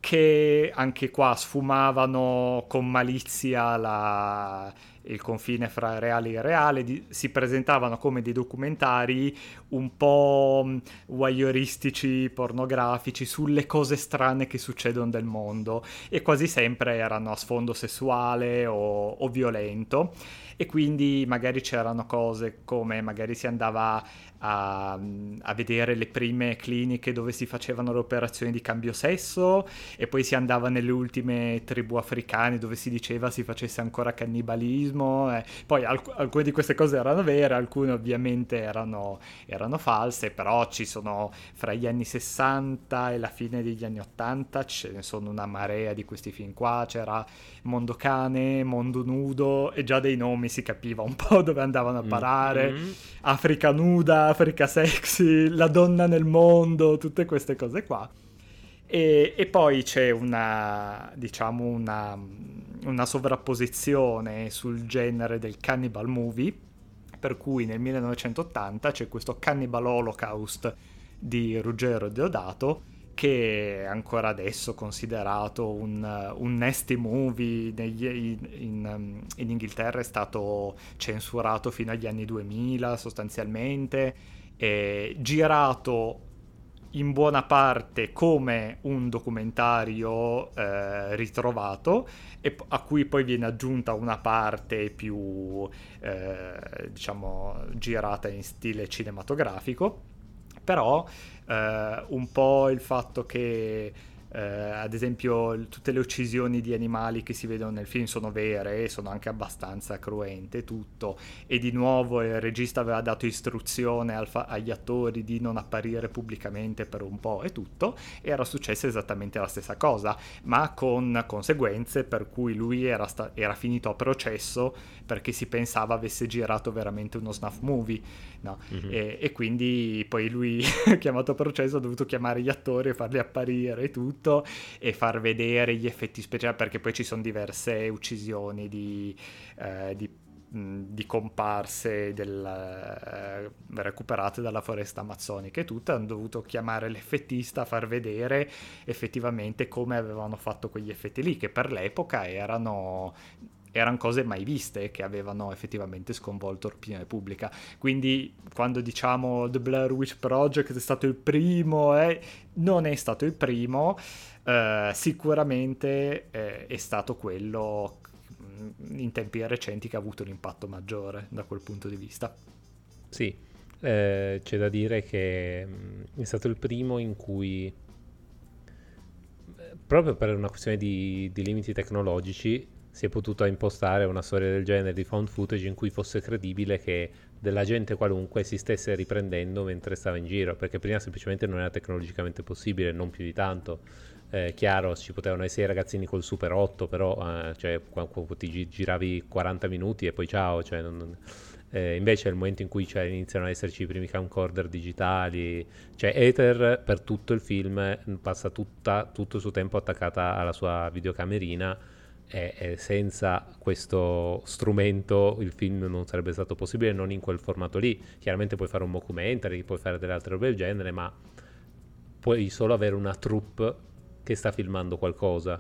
che anche qua sfumavano con malizia la, il confine fra reale e irreale, di, si presentavano come dei documentari un po' voyeuristici, pornografici, sulle cose strane che succedono nel mondo, e quasi sempre erano a sfondo sessuale o, o violento, e quindi magari c'erano cose come magari si andava A, a vedere le prime cliniche dove si facevano le operazioni di cambio sesso, e poi si andava nelle ultime tribù africane dove si diceva si facesse ancora cannibalismo. Eh, poi alc- alcune di queste cose erano vere, alcune ovviamente erano, erano false, però ci sono, fra gli anni sessanta e la fine degli anni ottanta ce ne sono una marea di questi film qua. C'era Mondo Cane, Mondo Nudo, e già dei nomi si capiva un po' dove andavano a parare, mm-hmm. Africa Nuda, Africa Sexy, La Donna nel Mondo, tutte queste cose qua. E, e poi c'è una, diciamo, una, una sovrapposizione sul genere del cannibal movie, per cui nel millenovecentottanta c'è questo Cannibal Holocaust di Ruggero Deodato, che è ancora adesso considerato un, un nasty movie. Negli, in, in, in Inghilterra è stato censurato fino agli anni duemila sostanzialmente, e girato in buona parte come un documentario eh, ritrovato, e a cui poi viene aggiunta una parte più eh, diciamo girata in stile cinematografico. Però eh, un po' il fatto che eh, ad esempio tutte le uccisioni di animali che si vedono nel film sono vere e sono anche abbastanza cruente tutto, e di nuovo il regista aveva dato istruzione al fa- agli attori di non apparire pubblicamente per un po' e tutto, e era successa esattamente la stessa cosa, ma con conseguenze per cui lui era, sta- era finito a processo perché si pensava avesse girato veramente uno snuff movie, no? Mm-hmm. e-, e quindi poi lui chiamato a processo ha dovuto chiamare gli attori e farli apparire e tutto e far vedere gli effetti speciali, perché poi ci sono diverse uccisioni di, eh, di, mh, di comparse del, eh, recuperate dalla foresta amazzonica e tutto, hanno dovuto chiamare l'effettista a far vedere effettivamente come avevano fatto quegli effetti lì, che per l'epoca erano... erano cose mai viste, che avevano effettivamente sconvolto l'opinione pubblica. Quindi quando diciamo The Blair Witch Project è stato il primo, eh, non è stato il primo, eh, sicuramente eh, è stato quello in tempi recenti che ha avuto un impatto maggiore da quel punto di vista. Sì, eh, c'è da dire che è stato il primo in cui, proprio per una questione di, di limiti tecnologici, si è potuta impostare una storia del genere di found footage in cui fosse credibile che della gente qualunque si stesse riprendendo mentre stava in giro, perché prima semplicemente non era tecnologicamente possibile, non più di tanto. Eh, chiaro, ci potevano essere i ragazzini col Super otto, però eh, cioè, ti giravi quaranta minuti e poi ciao. Cioè, non, non... Eh, invece è il momento in cui cioè, iniziano ad esserci i primi camcorder digitali, cioè Heather per tutto il film passa tutta, tutto il suo tempo attaccata alla sua videocamerina, e senza questo strumento il film non sarebbe stato possibile, non in quel formato lì. Chiaramente puoi fare un mockumentary, puoi fare delle altre robe del genere, ma puoi solo avere una troupe che sta filmando qualcosa.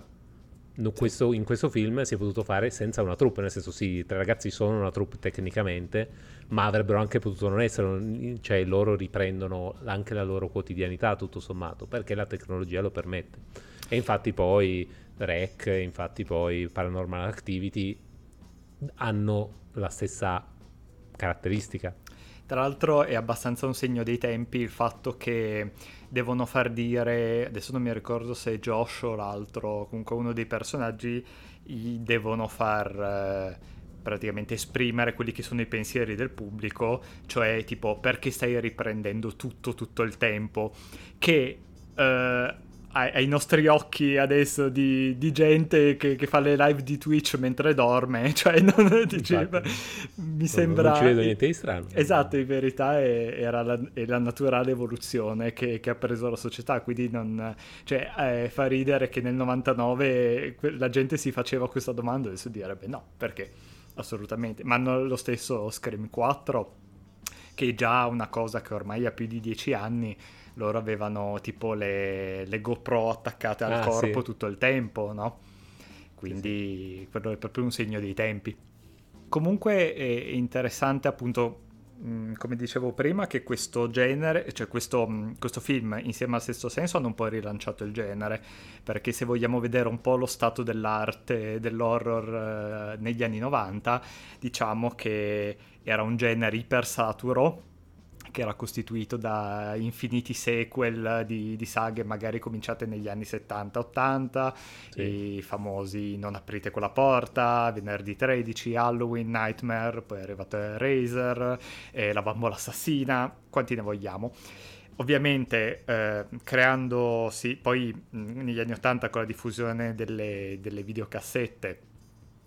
No, questo, in questo film si è potuto fare senza una troupe, nel senso sì, tre ragazzi sono una troupe tecnicamente, ma avrebbero anche potuto non essere, cioè loro riprendono anche la loro quotidianità tutto sommato, perché la tecnologia lo permette. E infatti poi Rec, infatti poi Paranormal Activity hanno la stessa caratteristica. Tra l'altro è abbastanza un segno dei tempi il fatto che devono far dire, adesso non mi ricordo se Joshua o l'altro, comunque uno dei personaggi, gli devono far... Eh, praticamente esprimere quelli che sono i pensieri del pubblico, cioè tipo perché stai riprendendo tutto tutto il tempo, che... Eh, ai nostri occhi adesso di, di gente che, che fa le live di Twitch mentre dorme, cioè non dici, infatti, mi sembra non ci vedo niente di strano. Esatto, in verità è, era la, è la naturale evoluzione che, che ha preso la società, quindi non, cioè, eh, fa ridere che nel novantanove la gente si faceva questa domanda, adesso direbbe no, perché assolutamente, ma hanno lo stesso Scream quattro, che è già una cosa che ormai ha più di dieci anni. Loro avevano tipo le, le GoPro attaccate al ah, corpo sì. tutto il tempo, no? Quindi sì, sì. Quello è proprio un segno dei tempi. Comunque è interessante appunto, mh, come dicevo prima, che questo genere, cioè questo, mh, questo film insieme al Sesto Senso hanno un po' rilanciato il genere, perché se vogliamo vedere un po' lo stato dell'arte, dell'horror eh, negli anni novanta, diciamo che era un genere ipersaturo, che era costituito da infiniti sequel di, di saghe magari cominciate negli anni settanta ottanta, sì. I famosi Non aprite quella porta, Venerdì tredici, Halloween, Nightmare, poi è arrivato Eraser, eh, La bambola assassina, quanti ne vogliamo. Ovviamente eh, creando, sì, poi mh, negli anni ottanta con la diffusione delle, delle videocassette,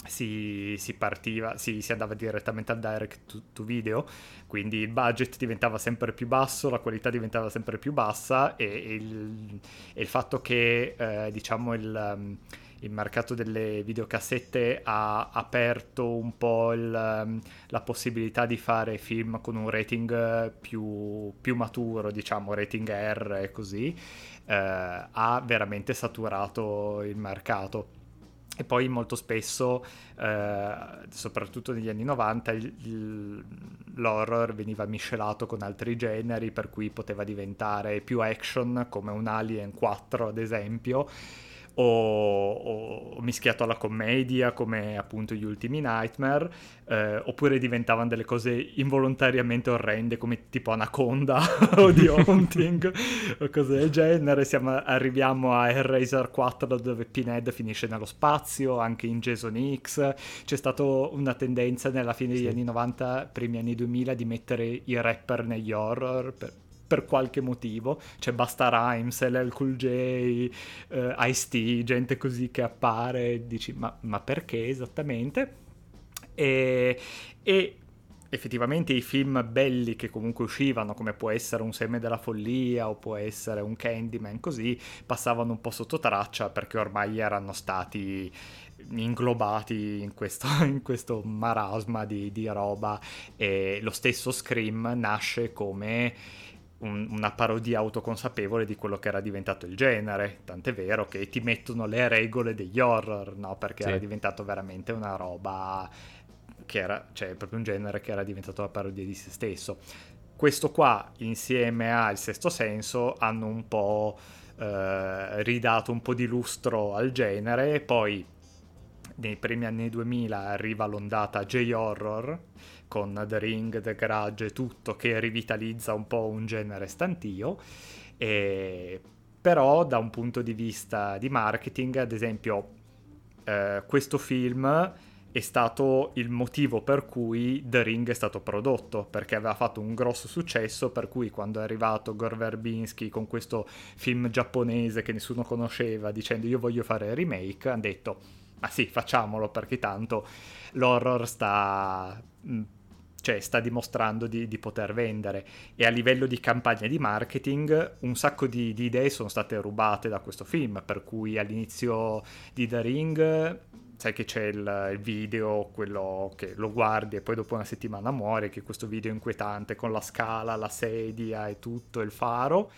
Si, si partiva, si, si andava direttamente al direct to, to video, quindi il budget diventava sempre più basso, la qualità diventava sempre più bassa, e, e, il, e il fatto che eh, diciamo il, il mercato delle videocassette ha aperto un po' il, la possibilità di fare film con un rating più, più maturo, diciamo rating R e così, eh, ha veramente saturato il mercato. E poi molto spesso, eh, soprattutto negli anni novanta, il, il, l'horror veniva miscelato con altri generi, per cui poteva diventare più action, come un Alien quattro ad esempio, o, o mischiato alla commedia come appunto gli ultimi Nightmare, eh, oppure diventavano delle cose involontariamente orrende come tipo Anaconda o The Haunting o cose del genere. Siamo, arriviamo a Hellraiser quattro dove Pinhead finisce nello spazio, anche in Jason X. C'è stata una tendenza nella fine degli sì. anni novanta, primi anni duemila, di mettere i rapper negli horror per, per qualche motivo. C'è Basta Rhymes, L L Cool J, eh, Ice-T, gente così che appare e dici ma, ma perché esattamente? E, e effettivamente i film belli che comunque uscivano, come può essere Un seme della follia o può essere un Candyman così, passavano un po' sotto traccia perché ormai erano stati inglobati in questo, in questo marasma di, di roba. E lo stesso Scream nasce come un, una parodia autoconsapevole di quello che era diventato il genere, tant'è vero che ti mettono le regole degli horror, no? Perché sì. era diventato veramente una roba che era, cioè proprio un genere che era diventato la parodia di se stesso. Questo qua insieme al Sesto Senso hanno un po' eh, ridato un po' di lustro al genere. E poi nei primi anni duemila arriva l'ondata J-horror con The Ring, The Grudge e tutto, che rivitalizza un po' un genere stantio. E però da un punto di vista di marketing, ad esempio, eh, questo film è stato il motivo per cui The Ring è stato prodotto, perché aveva fatto un grosso successo, per cui quando è arrivato Gore Verbinski con questo film giapponese che nessuno conosceva dicendo io voglio fare il remake, hanno detto ma ah sì, facciamolo, perché tanto l'horror sta, cioè, sta dimostrando di, di poter vendere. E a livello di campagna di marketing un sacco di, di idee sono state rubate da questo film, per cui all'inizio di The Ring sai che c'è il, il video, quello che lo guardi e poi dopo una settimana muore, che è questo video inquietante con la scala, la sedia e tutto, il faro.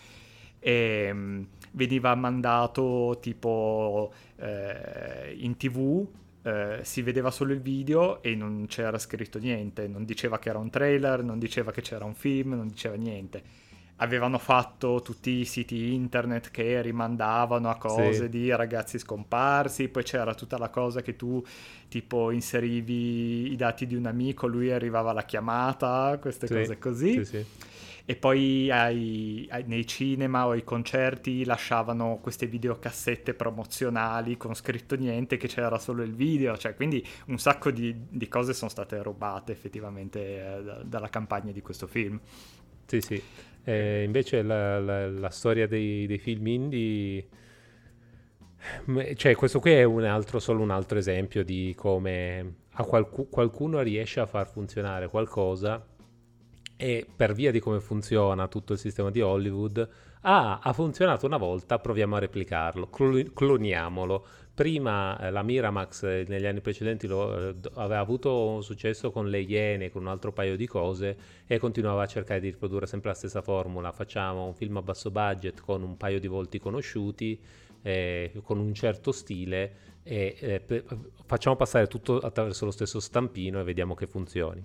E veniva mandato tipo eh, in tv, eh, si vedeva solo il video e non c'era scritto niente, non diceva che era un trailer, non diceva che c'era un film, non diceva niente. Avevano fatto tutti i siti internet che rimandavano a cose sì. di ragazzi scomparsi, poi c'era tutta la cosa che tu tipo inserivi i dati di un amico, lui arrivava alla chiamata, queste sì. cose così. Sì, sì. E poi ai, ai, nei cinema o ai concerti lasciavano queste videocassette promozionali con scritto niente, che c'era solo il video, cioè quindi un sacco di, di cose sono state rubate effettivamente eh, da, dalla campagna di questo film. Sì, sì. Eh, invece la, la, la storia dei, dei film indie, cioè questo qui è un altro, solo un altro esempio di come a qualcu- qualcuno riesce a far funzionare qualcosa. E per via di come funziona tutto il sistema di Hollywood, ah, ha funzionato una volta, proviamo a replicarlo, cl- cloniamolo. Prima eh, la Miramax eh, negli anni precedenti lo, eh, aveva avuto successo con Le Iene, con un altro paio di cose, e continuava a cercare di riprodurre sempre la stessa formula. Facciamo un film a basso budget con un paio di volti conosciuti, eh, con un certo stile, e eh, pe- facciamo passare tutto attraverso lo stesso stampino e vediamo che funzioni.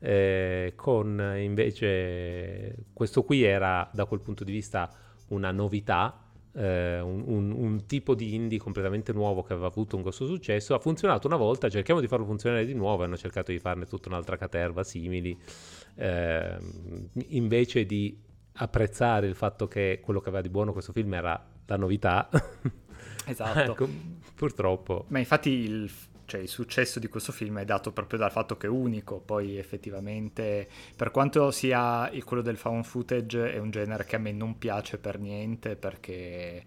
Eh, con invece questo qui era da quel punto di vista una novità, eh, un, un, un tipo di indie completamente nuovo che aveva avuto un grosso successo, ha funzionato una volta, cerchiamo di farlo funzionare di nuovo, hanno cercato di farne tutta un'altra caterva simili, eh, invece di apprezzare il fatto che quello che aveva di buono questo film era la novità. Esatto. Ecco, purtroppo. Ma infatti il Cioè il successo di questo film è dato proprio dal fatto che è unico. Poi effettivamente, per quanto sia quello del found footage, è un genere che a me non piace per niente, perché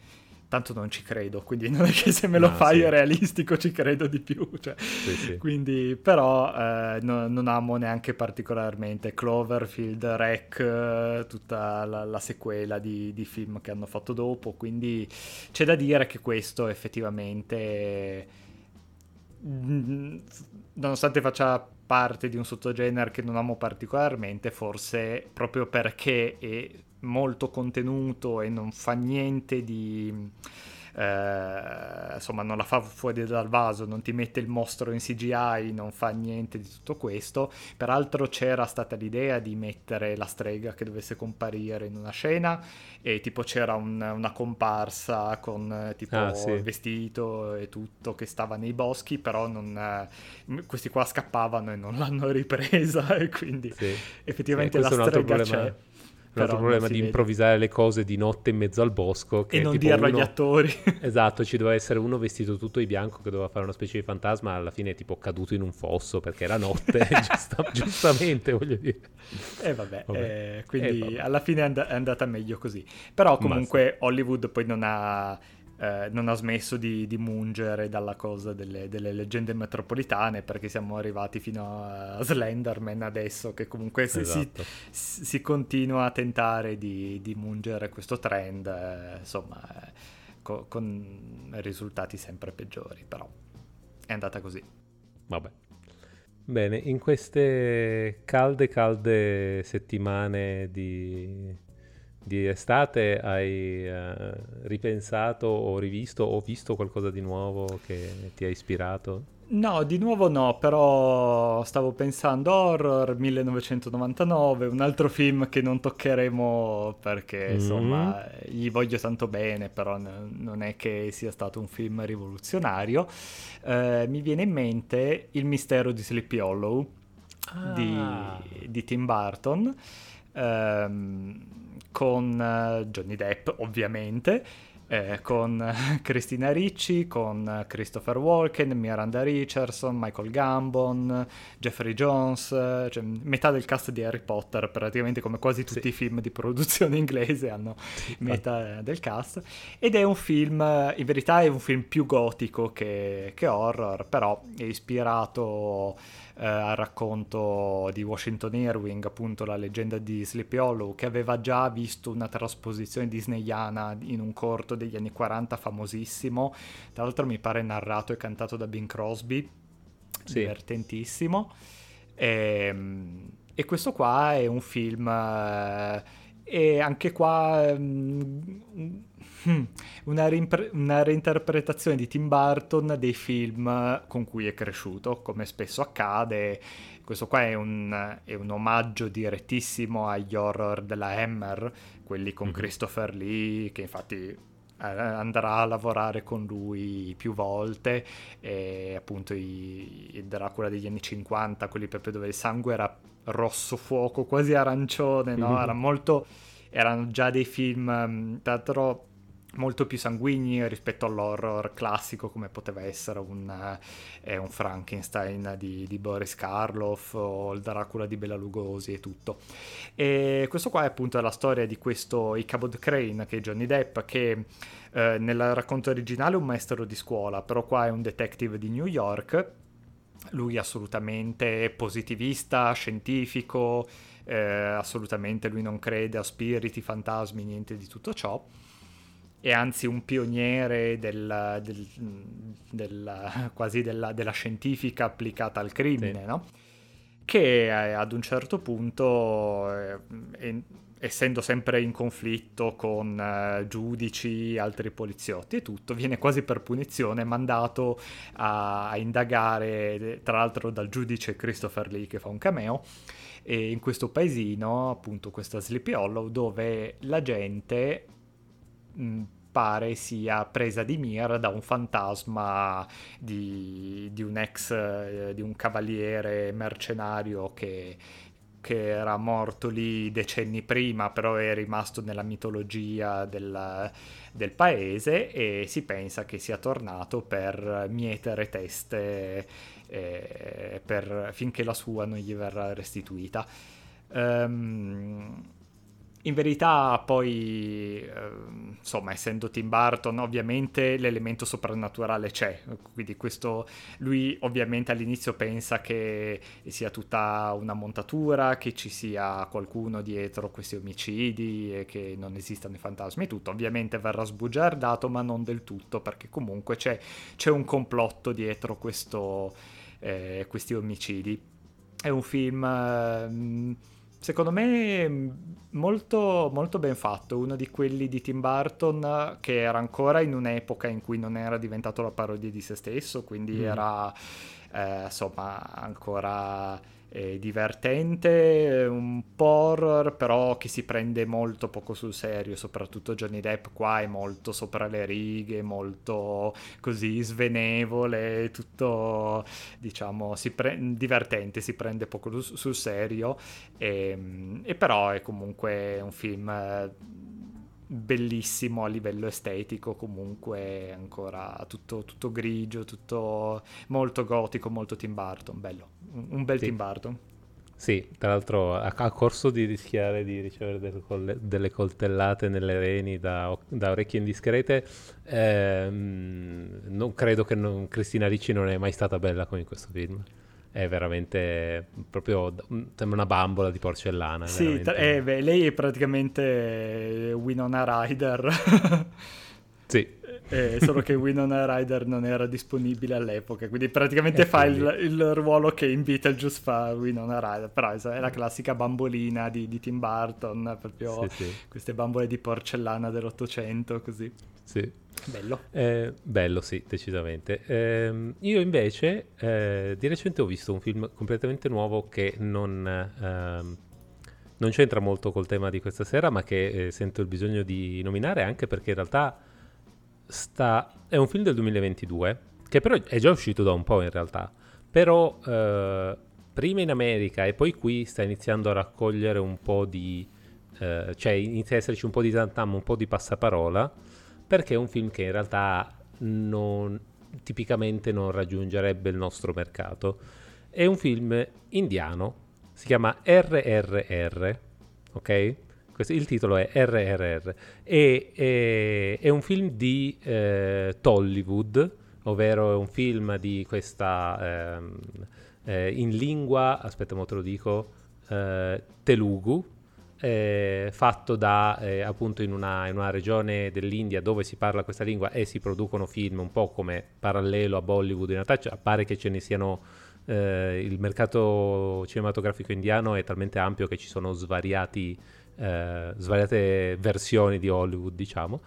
tanto non ci credo, quindi non è che se me lo no, fai sì. realistico ci credo di più, cioè. Sì, sì. Quindi però eh, no, non amo neanche particolarmente Cloverfield, Rec, tutta la, la sequela di, di film che hanno fatto dopo, quindi c'è da dire che questo effettivamente, nonostante faccia parte di un sottogenere che non amo particolarmente, forse proprio perché è molto contenuto e non fa niente di eh, insomma non la fa fuori dal vaso, non ti mette il mostro in C G I, non fa niente di tutto questo. Peraltro c'era stata l'idea di mettere la strega che dovesse comparire in una scena, e tipo c'era un, una comparsa con tipo ah, sì. vestito e tutto che stava nei boschi, però non, questi qua scappavano e non l'hanno ripresa, e quindi sì. effettivamente sì, la strega c'è. Un altro problema di vede. improvvisare le cose di notte in mezzo al bosco, che e non tipo dirlo uno... agli attori. Esatto, ci doveva essere uno vestito tutto di bianco che doveva fare una specie di fantasma, alla fine è tipo caduto in un fosso perché era notte. Giusta... giustamente, voglio dire. E eh, vabbè, vabbè. Eh, quindi eh, vabbè. alla fine è, and- è andata meglio così. Però comunque sì. Hollywood poi non ha... Eh, non ha smesso di, di mungere dalla cosa delle, delle leggende metropolitane, perché siamo arrivati fino a Slenderman adesso, che comunque si, esatto. si, si continua a tentare di, di mungere questo trend, eh, insomma eh, co- con risultati sempre peggiori, però è andata così. Vabbè. Bene, in queste calde calde settimane di... di estate hai uh, ripensato o rivisto o visto qualcosa di nuovo che ti ha ispirato? No, di nuovo no, però stavo pensando horror millenovecentonovantanove, un altro film che non toccheremo perché mm. insomma gli voglio tanto bene, però n- non è che sia stato un film rivoluzionario. Eh, mi viene in mente Il mistero di Sleepy Hollow ah. di, di Tim Burton, ehm, con uh, Johnny Depp ovviamente, eh, con uh, Cristina Ricci, con uh, Christopher Walken, Miranda Richardson, Michael Gambon, Jeffrey Jones, uh, cioè, metà del cast di Harry Potter, praticamente come quasi tutti sì. i film di produzione inglese hanno sì, metà eh, del cast, ed è un film, in verità è un film più gotico che, che horror, però è ispirato... Uh, al racconto di Washington Irving, appunto la leggenda di Sleepy Hollow, che aveva già visto una trasposizione disneyana in un corto degli anni quaranta famosissimo, tra l'altro mi pare narrato e cantato da Bing Crosby, sì. divertentissimo, e, e questo qua è un film eh, e anche qua um, Una, rimpre- una reinterpretazione di Tim Burton dei film con cui è cresciuto, come spesso accade. Questo qua è un, è un omaggio direttissimo agli horror della Hammer, quelli con mm-hmm. Christopher Lee, che infatti andrà a lavorare con lui più volte, e appunto i, i Dracula degli anni cinquanta, quelli proprio dove il sangue era rosso fuoco, quasi arancione, no? Era molto, erano già dei film, tra l'altro, molto più sanguigni rispetto all'horror classico, come poteva essere un, eh, un Frankenstein di, di Boris Karloff o il Dracula di Bela Lugosi e tutto. E questo qua è appunto la storia di questo Ichabod Crane, che è Johnny Depp, che eh, nel racconto originale è un maestro di scuola, però qua è un detective di New York, lui assolutamente positivista, scientifico, eh, assolutamente lui non crede a spiriti, fantasmi, niente di tutto ciò. E anzi un pioniere del, del, del, quasi della, della scientifica applicata al crimine, sì. no? Che ad un certo punto, eh, essendo sempre in conflitto con eh, giudici, altri poliziotti e tutto, viene quasi per punizione mandato a, a indagare, tra l'altro dal giudice Christopher Lee, che fa un cameo, e in questo paesino, appunto questa Sleepy Hollow, dove la gente... pare sia presa di mira da un fantasma di, di un ex eh, di un cavaliere mercenario che, che era morto lì decenni prima, però è rimasto nella mitologia del, del paese, e si pensa che sia tornato per mietere teste eh, per, finché la sua non gli verrà restituita. Um, In verità poi, eh, insomma, essendo Tim Burton, ovviamente l'elemento soprannaturale c'è, quindi questo, lui ovviamente all'inizio pensa che sia tutta una montatura, che ci sia qualcuno dietro questi omicidi e che non esistano i fantasmi e tutto, ovviamente verrà sbugiardato, ma non del tutto, perché comunque c'è, c'è un complotto dietro questo, eh, questi omicidi. È un film, eh, secondo me... molto, molto ben fatto, uno di quelli di Tim Burton che era ancora in un'epoca in cui non era diventato la parodia di se stesso, quindi mm. era eh, insomma ancora eh, divertente, un horror però che si prende molto poco sul serio, soprattutto Johnny Depp qua è molto sopra le righe, molto così svenevole, tutto diciamo si pre- divertente, si prende poco su- sul serio e, e però è comunque un film eh, bellissimo a livello estetico, comunque ancora tutto, tutto grigio, tutto molto gotico, molto Tim Burton, bello, un bel sì. Tim Burton. Sì, tra l'altro a, a corso di rischiare di ricevere delle, colle, delle coltellate nelle reni da, da orecchie indiscrete, ehm, non credo che non, Cristina Ricci non è mai stata bella come in questo film. È veramente proprio sembra una bambola di porcellana. Sì, tra, eh, beh, lei è praticamente Winona Ryder. Sì. Eh, solo che Winona Ryder non era disponibile all'epoca, quindi praticamente e fa quindi... il, il ruolo che in Beetlejuice fa Winona Ryder, però è la classica bambolina di, di Tim Burton, proprio sì, sì. Queste bambole di porcellana dell'Ottocento, così. Sì. Bello. Eh, bello, sì, decisamente. Eh, io invece eh, di recente ho visto un film completamente nuovo che non, ehm, non c'entra molto col tema di questa sera, ma che eh, sento il bisogno di nominare anche perché in realtà sta... è un film del duemilaventidue, che però è già uscito da un po' in realtà, però eh, prima in America e poi qui sta iniziando a raccogliere un po' di... Eh, cioè inizia ad esserci un po' di tantam, un po' di passaparola, perché è un film che in realtà non, tipicamente non raggiungerebbe il nostro mercato. È un film indiano, si chiama erre erre erre, ok? Questo, il titolo è erre erre erre, e è, è un film di eh, Tollywood, ovvero è un film di questa, ehm, eh, in lingua, aspetta mo te lo dico, eh, Telugu, Eh, fatto da eh, appunto in una, in una regione dell'India dove si parla questa lingua e si producono film un po' come parallelo a Bollywood. In realtà cioè, pare che ce ne siano eh, il mercato cinematografico indiano è talmente ampio che ci sono svariati eh, svariate versioni di Hollywood, diciamo,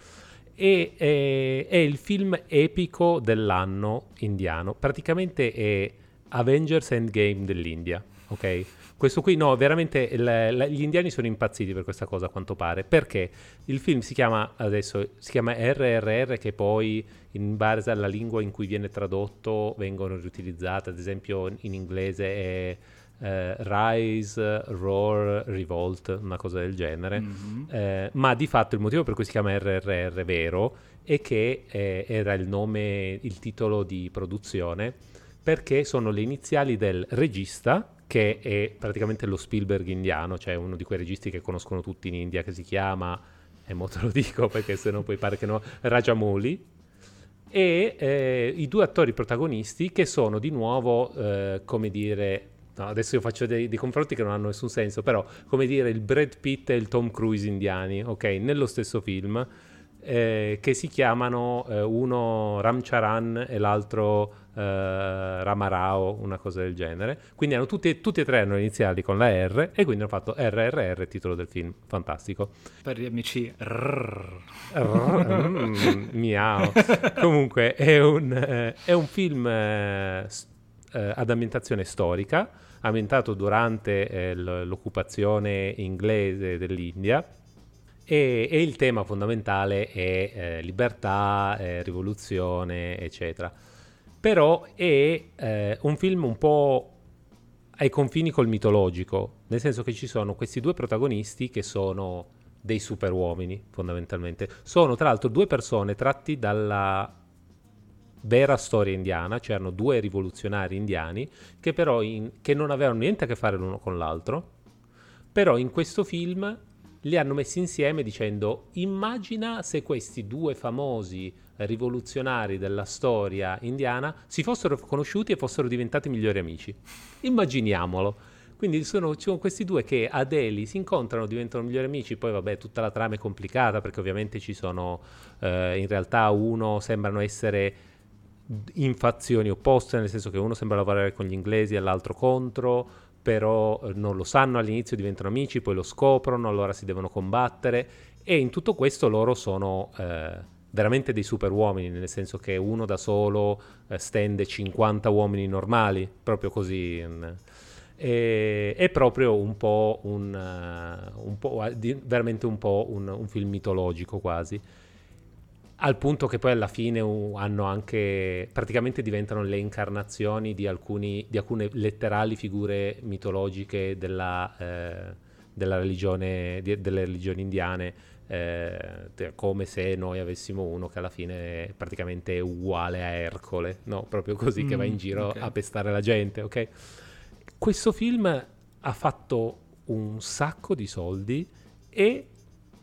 e eh, è il film epico dell'anno indiano, praticamente è Avengers Endgame dell'India, ok? Questo qui no, veramente la, la, gli indiani sono impazziti per questa cosa a quanto pare, perché il film si chiama adesso si chiama erre erre erre, che poi in base alla lingua in cui viene tradotto vengono riutilizzate, ad esempio in inglese è eh, Rise, Roar, Revolt, una cosa del genere, mm-hmm. eh, ma di fatto il motivo per cui si chiama erre erre erre vero è che eh, era il nome, il titolo di produzione, perché sono le iniziali del regista, che è praticamente lo Spielberg indiano, cioè uno di quei registi che conoscono tutti in India, che si chiama, e mo te lo dico perché sennò poi pare che no, Rajamouli, e eh, i due attori protagonisti che sono di nuovo, eh, come dire, no, adesso io faccio dei, dei confronti che non hanno nessun senso, però come dire il Brad Pitt e il Tom Cruise indiani, ok, nello stesso film, eh, che si chiamano eh, uno Ramcharan e l'altro... Uh, Ramarao, una cosa del genere, quindi hanno tutti, tutti e tre hanno iniziali con la R e quindi hanno fatto erre erre erre, titolo del film, fantastico per gli amici rrr. Rrr, mm, miau. Comunque è un, eh, è un film eh, eh, ad ambientazione storica, ambientato durante eh, l'occupazione inglese dell'India, e, e il tema fondamentale è eh, libertà, eh, rivoluzione, eccetera. Però è eh, un film un po' ai confini col mitologico, nel senso che ci sono questi due protagonisti che sono dei superuomini, fondamentalmente. Sono tra l'altro due persone tratti dalla vera storia indiana, cioè erano due rivoluzionari indiani che però in, che non avevano niente a che fare l'uno con l'altro, però in questo film li hanno messi insieme dicendo immagina se questi due famosi rivoluzionari della storia indiana si fossero conosciuti e fossero diventati migliori amici, immaginiamolo. Quindi sono, sono questi due che a Delhi si incontrano, diventano migliori amici, poi vabbè tutta la trama è complicata perché ovviamente ci sono eh, in realtà uno sembrano essere in fazioni opposte, nel senso che uno sembra lavorare con gli inglesi e l'altro contro, però non lo sanno, all'inizio diventano amici, poi lo scoprono, allora si devono combattere, e in tutto questo loro sono eh, veramente dei super uomini, nel senso che uno da solo eh, stende cinquanta uomini normali, proprio così. In, E, è proprio un po' un, uh, un po' di, veramente un po' un, un film mitologico quasi, al punto che poi alla fine uh, hanno anche, praticamente diventano le incarnazioni di alcuni di alcune letterali figure mitologiche della, eh, della religione di, delle religioni indiane, eh, come se noi avessimo uno che alla fine è praticamente uguale a Ercole, no? Proprio così, mm, che va in giro, okay, a pestare la gente, ok? Questo film ha fatto un sacco di soldi e,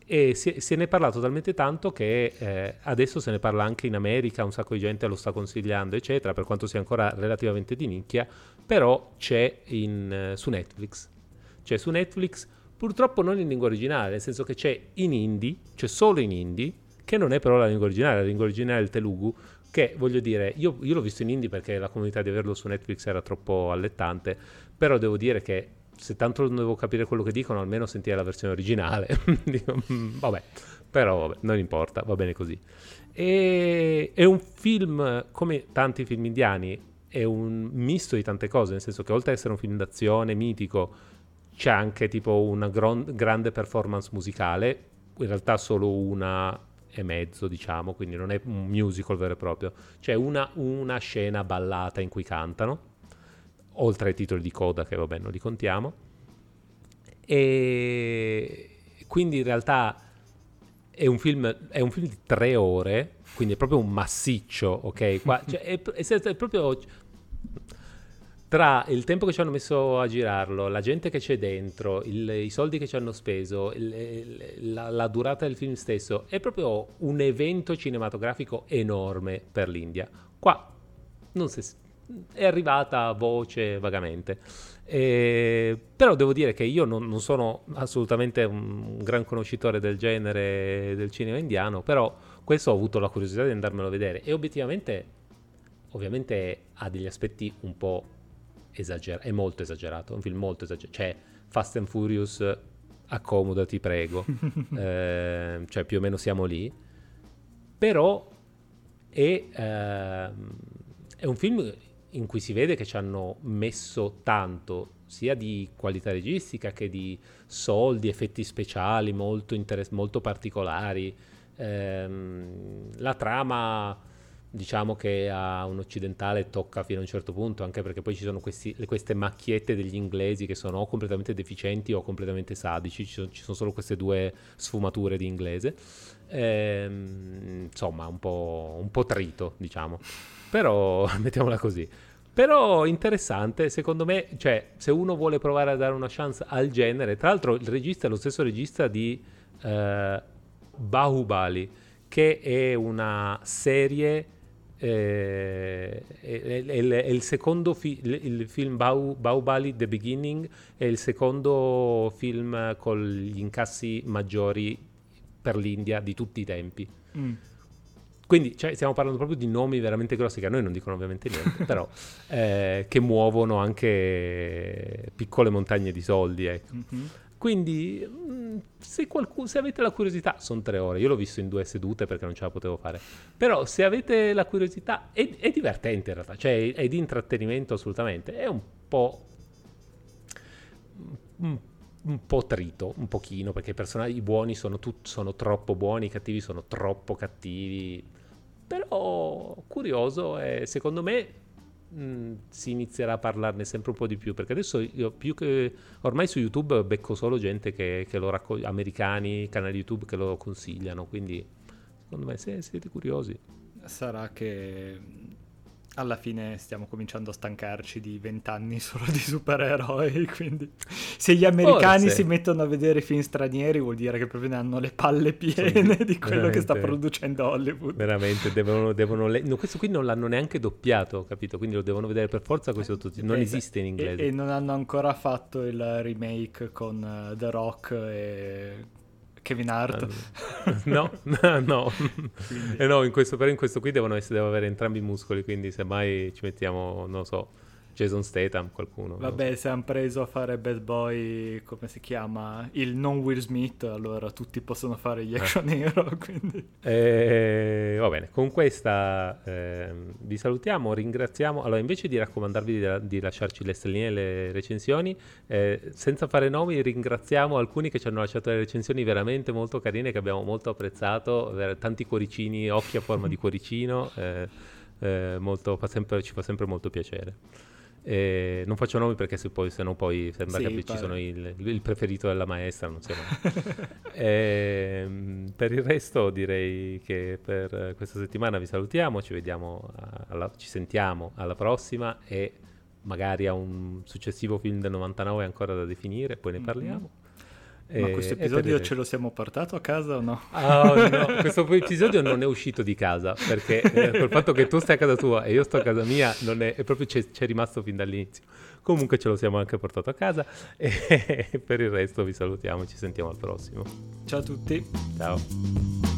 e si, se ne è parlato talmente tanto che eh, adesso se ne parla anche in America, un sacco di gente lo sta consigliando, eccetera, per quanto sia ancora relativamente di nicchia, però c'è in, eh, su Netflix. C'è su Netflix, purtroppo non in lingua originale, nel senso che c'è in hindi, c'è solo in hindi, che non è però la lingua originale, la lingua originale è il telugu, che voglio dire, io, io l'ho visto in hindi perché la comunità di averlo su Netflix era troppo allettante, però devo dire che se tanto non devo capire quello che dicono, almeno sentire la versione originale. Dico, vabbè, però vabbè, non importa, va bene così. E, è un film, come tanti film indiani, è un misto di tante cose, nel senso che oltre ad essere un film d'azione mitico, c'è anche tipo una gron- grande performance musicale, in realtà solo una e mezzo, diciamo, quindi non è un musical vero e proprio, c'è una, una scena ballata in cui cantano, oltre ai titoli di coda che vabbè non li contiamo, e quindi in realtà è un film, è un film di tre ore, quindi è proprio un massiccio, ok? Qua, cioè, è, è, è proprio tra il tempo che ci hanno messo a girarlo, la gente che c'è dentro, il, i soldi che ci hanno speso, il, la, la durata del film stesso, è proprio un evento cinematografico enorme per l'India. Qua non si, è arrivata a voce vagamente, eh, però devo dire che io non, non sono assolutamente un gran conoscitore del genere del cinema indiano, però questo ho avuto la curiosità di andarmelo a vedere, e obiettivamente, ovviamente ha degli aspetti un po' Esager- è molto esagerato, è un film molto esagerato, cioè Fast and Furious, accomodati prego, eh, cioè più o meno siamo lì, però è, eh, è un film in cui si vede che ci hanno messo tanto, sia di qualità registica che di soldi, effetti speciali molto, interes- molto particolari, eh, la trama diciamo che a un occidentale tocca fino a un certo punto, anche perché poi ci sono questi, le, queste macchiette degli inglesi che sono o completamente deficienti o completamente sadici, ci sono, ci sono solo queste due sfumature di inglese, ehm, insomma un po', un po' trito diciamo, però mettiamola così, però interessante secondo me, cioè se uno vuole provare a dare una chance al genere, tra l'altro il regista è lo stesso regista di eh, Bahubali, che è una serie, Eh, è, è, è, è il secondo fi- il film Bahubali The Beginning è il secondo film con gli incassi maggiori per l'India di tutti i tempi, mm. quindi cioè, stiamo parlando proprio di nomi veramente grossi che a noi non dicono ovviamente niente però eh, che muovono anche piccole montagne di soldi, ecco. Mm-hmm. Quindi se, qualcuno, se avete la curiosità, sono tre ore, io l'ho visto in due sedute perché non ce la potevo fare, però se avete la curiosità è, è divertente in realtà, cioè è di intrattenimento assolutamente, è un po' un, un po' trito, un pochino, perché i personaggi buoni sono, tut, sono troppo buoni, i cattivi sono troppo cattivi, però curioso, eh, secondo me Mm, si inizierà a parlarne sempre un po' di più, perché adesso io più che ormai su YouTube becco solo gente che, che lo raccoglie, americani, canali YouTube che lo consigliano, quindi secondo me se siete curiosi, sarà che alla fine stiamo cominciando a stancarci di vent'anni solo di supereroi, quindi se gli americani Forse. si mettono a vedere film stranieri vuol dire che proprio ne hanno le palle piene sì, di quello che sta producendo Hollywood. Veramente, devono, devono le... no, questo qui non l'hanno neanche doppiato, capito? Quindi lo devono vedere per forza questo sottotitolo, non esatto. esiste in inglese. E, e non hanno ancora fatto il remake con uh, The Rock e Kevin Hart. No, no, no. Eh no in questo, però in questo qui devono essere, devono avere entrambi i muscoli, quindi semmai ci mettiamo, non so, Jason Statham, qualcuno. Vabbè, no? Se hanno preso a fare Bad Boy, come si chiama, il non Will Smith, allora tutti possono fare gli action ah. hero, quindi... Eh, va bene, con questa eh, vi salutiamo, ringraziamo. Allora, invece di raccomandarvi di, di lasciarci le stelline e le recensioni, eh, senza fare nomi, ringraziamo alcuni che ci hanno lasciato le recensioni veramente molto carine, che abbiamo molto apprezzato, tanti cuoricini, occhi a forma di cuoricino, eh, eh, molto, fa sempre, ci fa sempre molto piacere. Eh, non faccio nomi perché se poi se no poi sembra sì, che ci sono il, il preferito della maestra, non so. eh, per il resto direi che per questa settimana vi salutiamo, ci vediamo alla, ci sentiamo alla prossima, e magari a un successivo film del novantanove ancora da definire, poi ne parliamo. Mm-hmm. Ma questo episodio ce lo siamo portato a casa o no? Oh, no, questo episodio non è uscito di casa, perché eh, col fatto che tu stai a casa tua e io sto a casa mia, non è, è proprio c'è, c'è rimasto fin dall'inizio. Comunque ce lo siamo anche portato a casa, e per il resto vi salutiamo, ci sentiamo al prossimo. Ciao a tutti. Ciao.